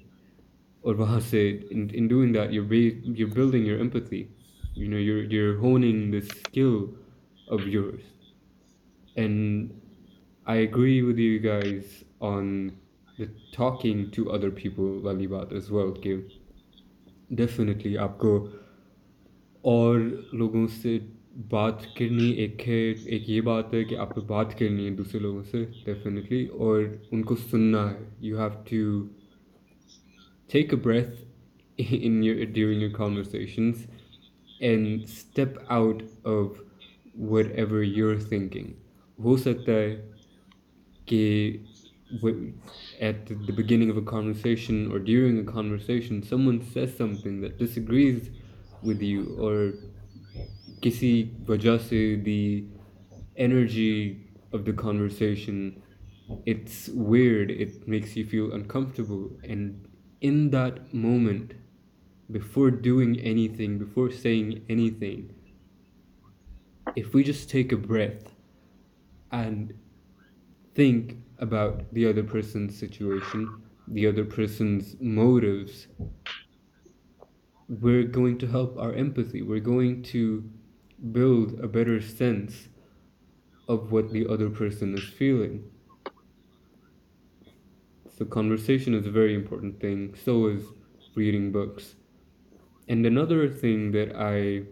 Or Fahad said, in, in doing that, you're ba- you're building your empathy. You know, you're you're honing this skill of yours. And I agree with you guys on the talking to other people wali baat as well. Okay, definitely aapko aur logon se baat karni ek hai, ek ye baat hai ki aapko baat karni hai dusre logon se, definitely, aur unko sunna hai. You have to take a breath in your during your conversations and step out of whatever you're thinking. Ho sakta hai ki at the beginning of a conversation or during a conversation, someone says something that disagrees with you, or kisi wajah se the energy of the conversation, it's weird, it makes you feel uncomfortable, and in that moment, before doing anything, before saying anything, if we just take a breath and think about the other person's situation, the other person's motives, we're going to help our empathy. We're going to build a better sense of what the other person is feeling. So conversation is a very important thing, so is reading books. And another thing that I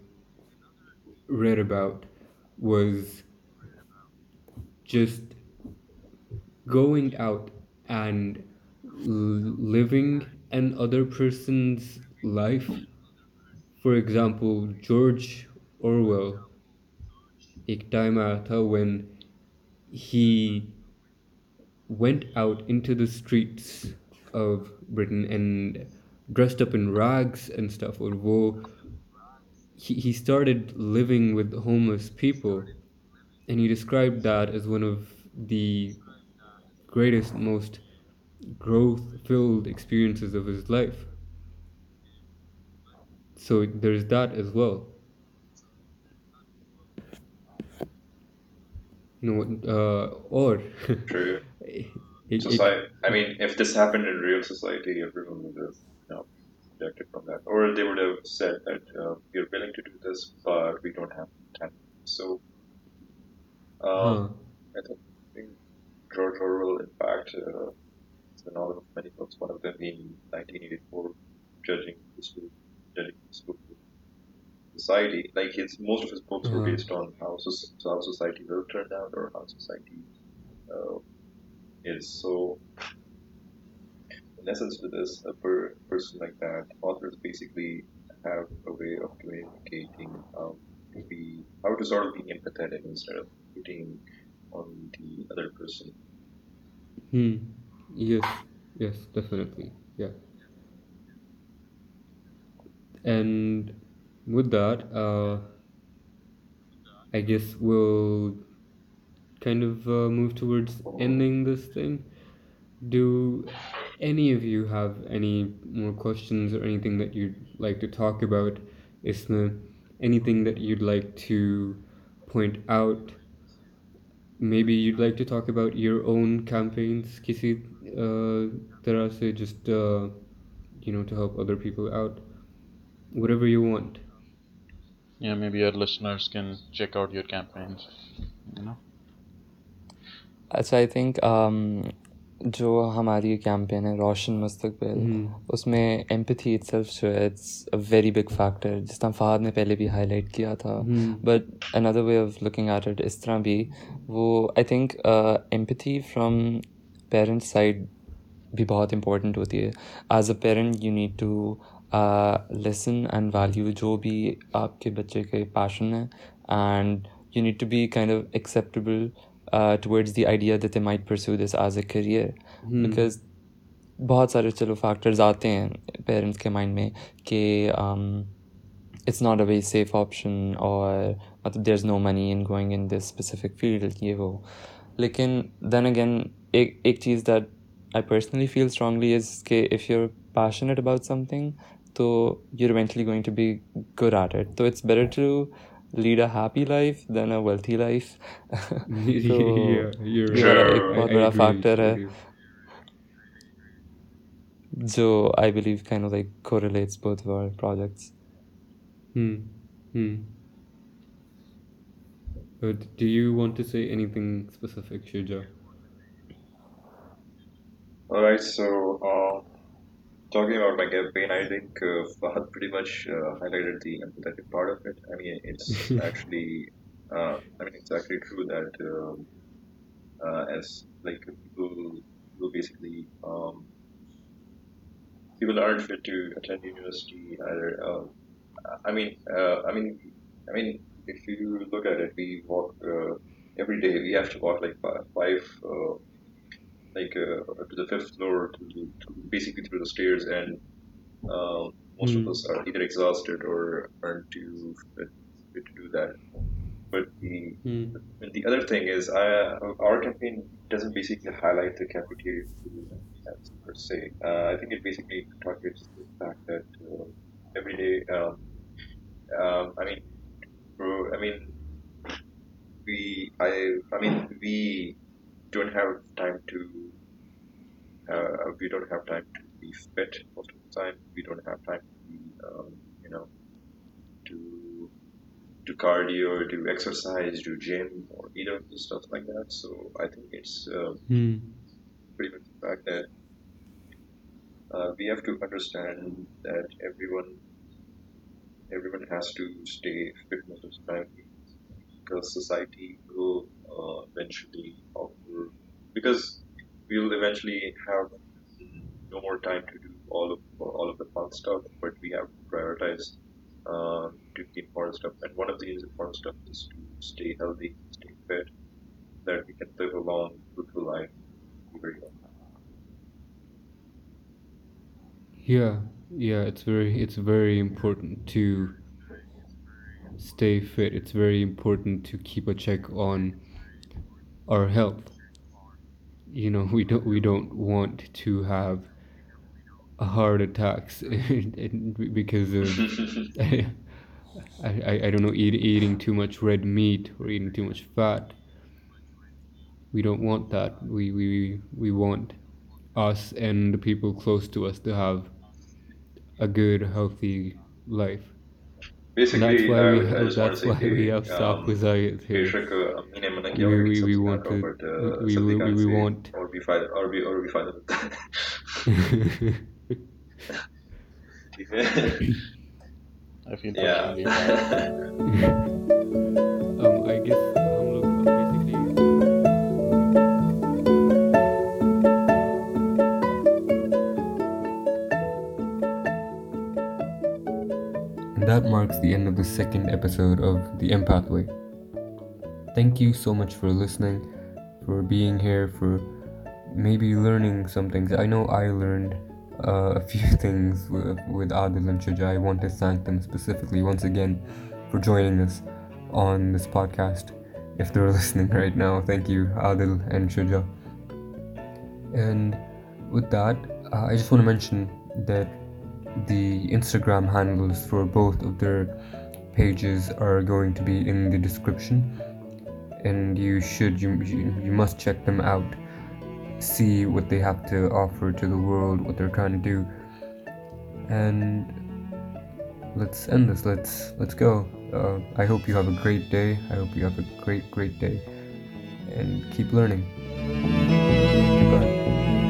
read about was just going out and living an other person's life. For example, George Orwell, ek time aaya tha when he went out into the streets of Britain and dressed up in rags and stuff, or wo, he, he started living with homeless people, and he described that as one of the greatest, most growth-filled experiences of his life. So there's that as well. No, uh, or true. It, society. It, I mean, if this happened in real society, everyone would have, you know, objected from that, or they would have said that uh, we are willing to do this, but we don't have time. So, um, huh. I think George Orwell, in fact, uh, it's the novel of many books, one of them being nineteen eighty-four, judging history, judging society. Like his, most of his books mm-hmm. were based on how, how society will turn out or how society uh, is. So, in essence, with this a per- person like that, authors basically have a way of communicating um, to be how to sort of being empathetic instead of putting on the other person. Hmm. Yes. Yes. Definitely. Yeah. And with that, uh, I guess we'll kind of uh, move towards ending this thing. Do any of you have any more questions or anything that you'd like to talk about, Isma? Anything that you'd like to point out? Maybe you'd like to talk about your own campaigns, kisi uh, tarah se, just uh, you know, to help other people out. Whatever you want. Yeah, maybe our listeners can check out your campaigns, you know. اچھا I think جو ہماری campaign ہے روشن مستقبل، ہوں اس میں empathy it self جو ہے it's a very big factor, جس طرح فہد نے پہلے بھی ہائی لائٹ کیا تھا. ہوں but another way of looking at it اس طرح بھی وہ I think empathy from parents side بھی بہت امپورٹنٹ ہوتی ہے. As a parent you need to listen and value جو بھی آپ کے بچے کے پیشن ہیں، and you need to be kind of acceptable towards the idea that they might perceive this as a career, ہوں بیکاز بہت سارے چلو فیکٹرز آتے ہیں پیرنٹس کے مائنڈ میں کہ it's not a very safe option, اور مطلب there is no money in going in this specific field, یہ وہ. لیکن دین اگین ایک ایک چیز that I personally feel strongly is کہ if you are passionate about some thing تو you are eventually going to be good at it. تو it's better to lead a happy life than a wealthy life. تو Yeah, you're یہ والا right. ایک Sure, I, بہت I بڑا agree. Factor I ہے agree. جو I believe kind of like correlates both our projects. Hmm hmm Uh, d- do you want to say anything specific, Shuja? All right, so um, talking about my campaign, I think uh, Fahad pretty much uh, highlighted the empathetic part of it. I mean, it's actually, uh, I mean, it's actually true that um, uh, as like people who basically um, people aren't fit to attend university either. Um, I I mean, uh, I mean, I mean, if you look at it, we walk uh, every day. We have to walk like five, five uh, like uh, to the fifth floor, to, to basically through the stairs, and um, most of Hmm. us are either exhausted or aren't too fit, fit to do that. But the Hmm. but the other thing is, I, our campaign doesn't basically highlight the cafeteria food as per se. Uh, I think it basically targets the fact that uh, every day, um, um, I mean, bro, I mean, we, I, I mean, we don't have time to uh, we don't have time to be fit most of the time. We don't have time to be, um, you know, to do cardio, do exercise, do gym, or either of the stuff like that. So I think it's uh, Hmm. pretty much the fact that uh, we have to understand that everyone everyone has to stay fit most of the time because society will uh, eventually offer because we'll eventually have no more time to do all of all of the fun stuff, but we have to prioritize um, to the important stuff. And one of the important stuff is to stay healthy, stay fit, that we can live a long, fruitful life. Very long. Yeah, yeah, it's very it's very important to stay fit. It's very important to keep a check on our health. You know, we don't we don't want to have heart attacks and because of I, I I don't know, eat, eating too much red meat or eating too much fat. We don't want that. We we we want us and the people close to us to have a good, healthy life. Basically, that's why we have, uh, that's why we have Saaf Ghizayat here. We, we, we want to, uh, we, we, we, we want. Or we find, or we, or we find I feel yeah. um, I guess. That marks the end of the second episode of The Empath Way. Thank you so much for listening, for being here, for maybe learning some things. I know I learned uh, a few things with, with Adil and Shuja. I want to thank them specifically once again for joining us on this podcast. If they're listening right now, thank you, Adil and Shuja. And with that, uh, I just want to mention that the Instagram handles for both of their pages are going to be in the description, and you should you you must check them out, see what they have to offer to the world, what they're trying to do. And let's end this. Let's let's go. Uh, I hope you have a great day. I hope you have a great great day, and keep learning. Goodbye.